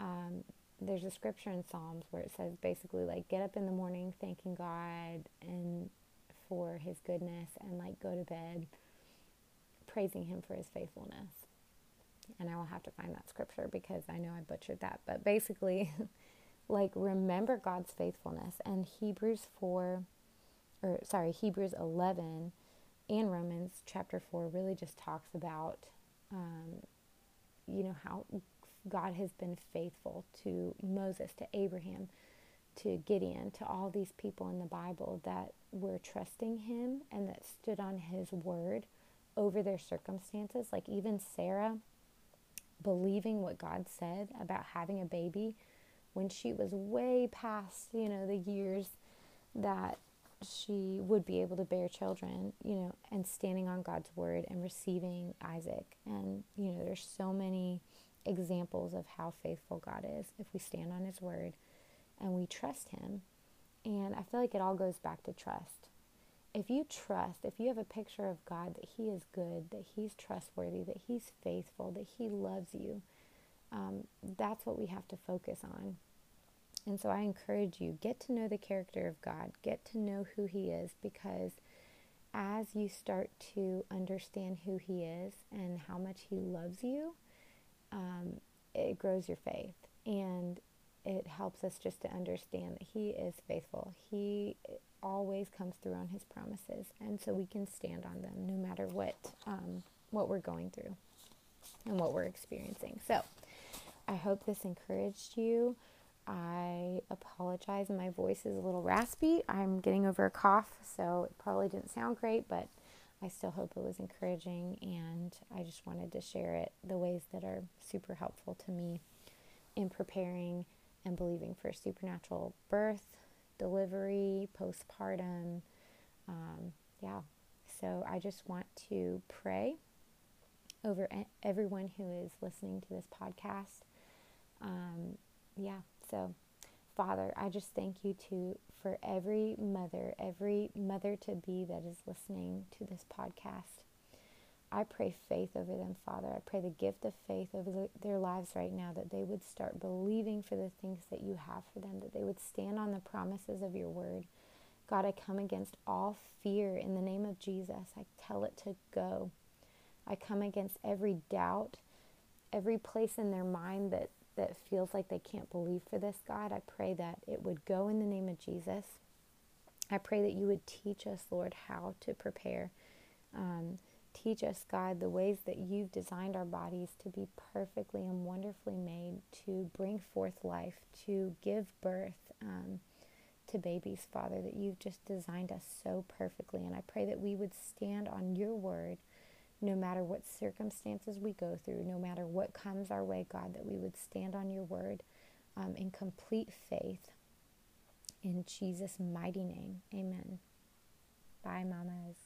um, there's a scripture in Psalms where it says basically like, get up in the morning thanking God and for his goodness, and like go to bed praising him for his faithfulness. And I will have to find that scripture because I know I butchered that, but basically like remember God's faithfulness. And Hebrews four or sorry, Hebrews eleven and Romans chapter four really just talks about, um, you know, how God has been faithful to Moses, to Abraham, to Gideon, to all these people in the Bible that were trusting him and that stood on his word over their circumstances. Like even Sarah believing what God said about having a baby when she was way past, you know, the years that she would be able to bear children, you know, and standing on God's word and receiving Isaac. And, you know, there's so many examples of how faithful God is if we stand on his word and we trust him. And I feel like it all goes back to trust. If you trust, if you have a picture of God that he is good, that he's trustworthy, that he's faithful, that he loves you, um, that's what we have to focus on. And so I encourage you, get to know the character of God, get to know who he is, because as you start to understand who he is and how much he loves you, um, it grows your faith, and it helps us just to understand that he is faithful. He always comes through on his promises, and so we can stand on them no matter what, um, what we're going through and what we're experiencing. So I hope this encouraged you. I apologize, my voice is a little raspy. I'm getting over a cough, so it probably didn't sound great, but I still hope it was encouraging, and I just wanted to share it, the ways that are super helpful to me in preparing and believing for supernatural birth, delivery, postpartum. Um, yeah, so I just want to pray over everyone who is listening to this podcast. Um, yeah. So, Father, I just thank you to for every mother, every mother-to-be that is listening to this podcast. I pray faith over them, Father. I pray the gift of faith over the, their lives right now, that they would start believing for the things that you have for them, that they would stand on the promises of your word. God, I come against all fear in the name of Jesus. I tell it to go. I come against every doubt, every place in their mind that that feels like they can't believe for this, God. I pray that it would go in the name of Jesus. I pray that you would teach us, Lord, how to prepare. Um, teach us, God, the ways that you've designed our bodies to be perfectly and wonderfully made, to bring forth life, to give birth um, to babies, Father, that you've just designed us so perfectly. And I pray that we would stand on your word, no matter what circumstances we go through, no matter what comes our way, God, that we would stand on your word um, in complete faith. In Jesus' mighty name, amen. Bye, mamas.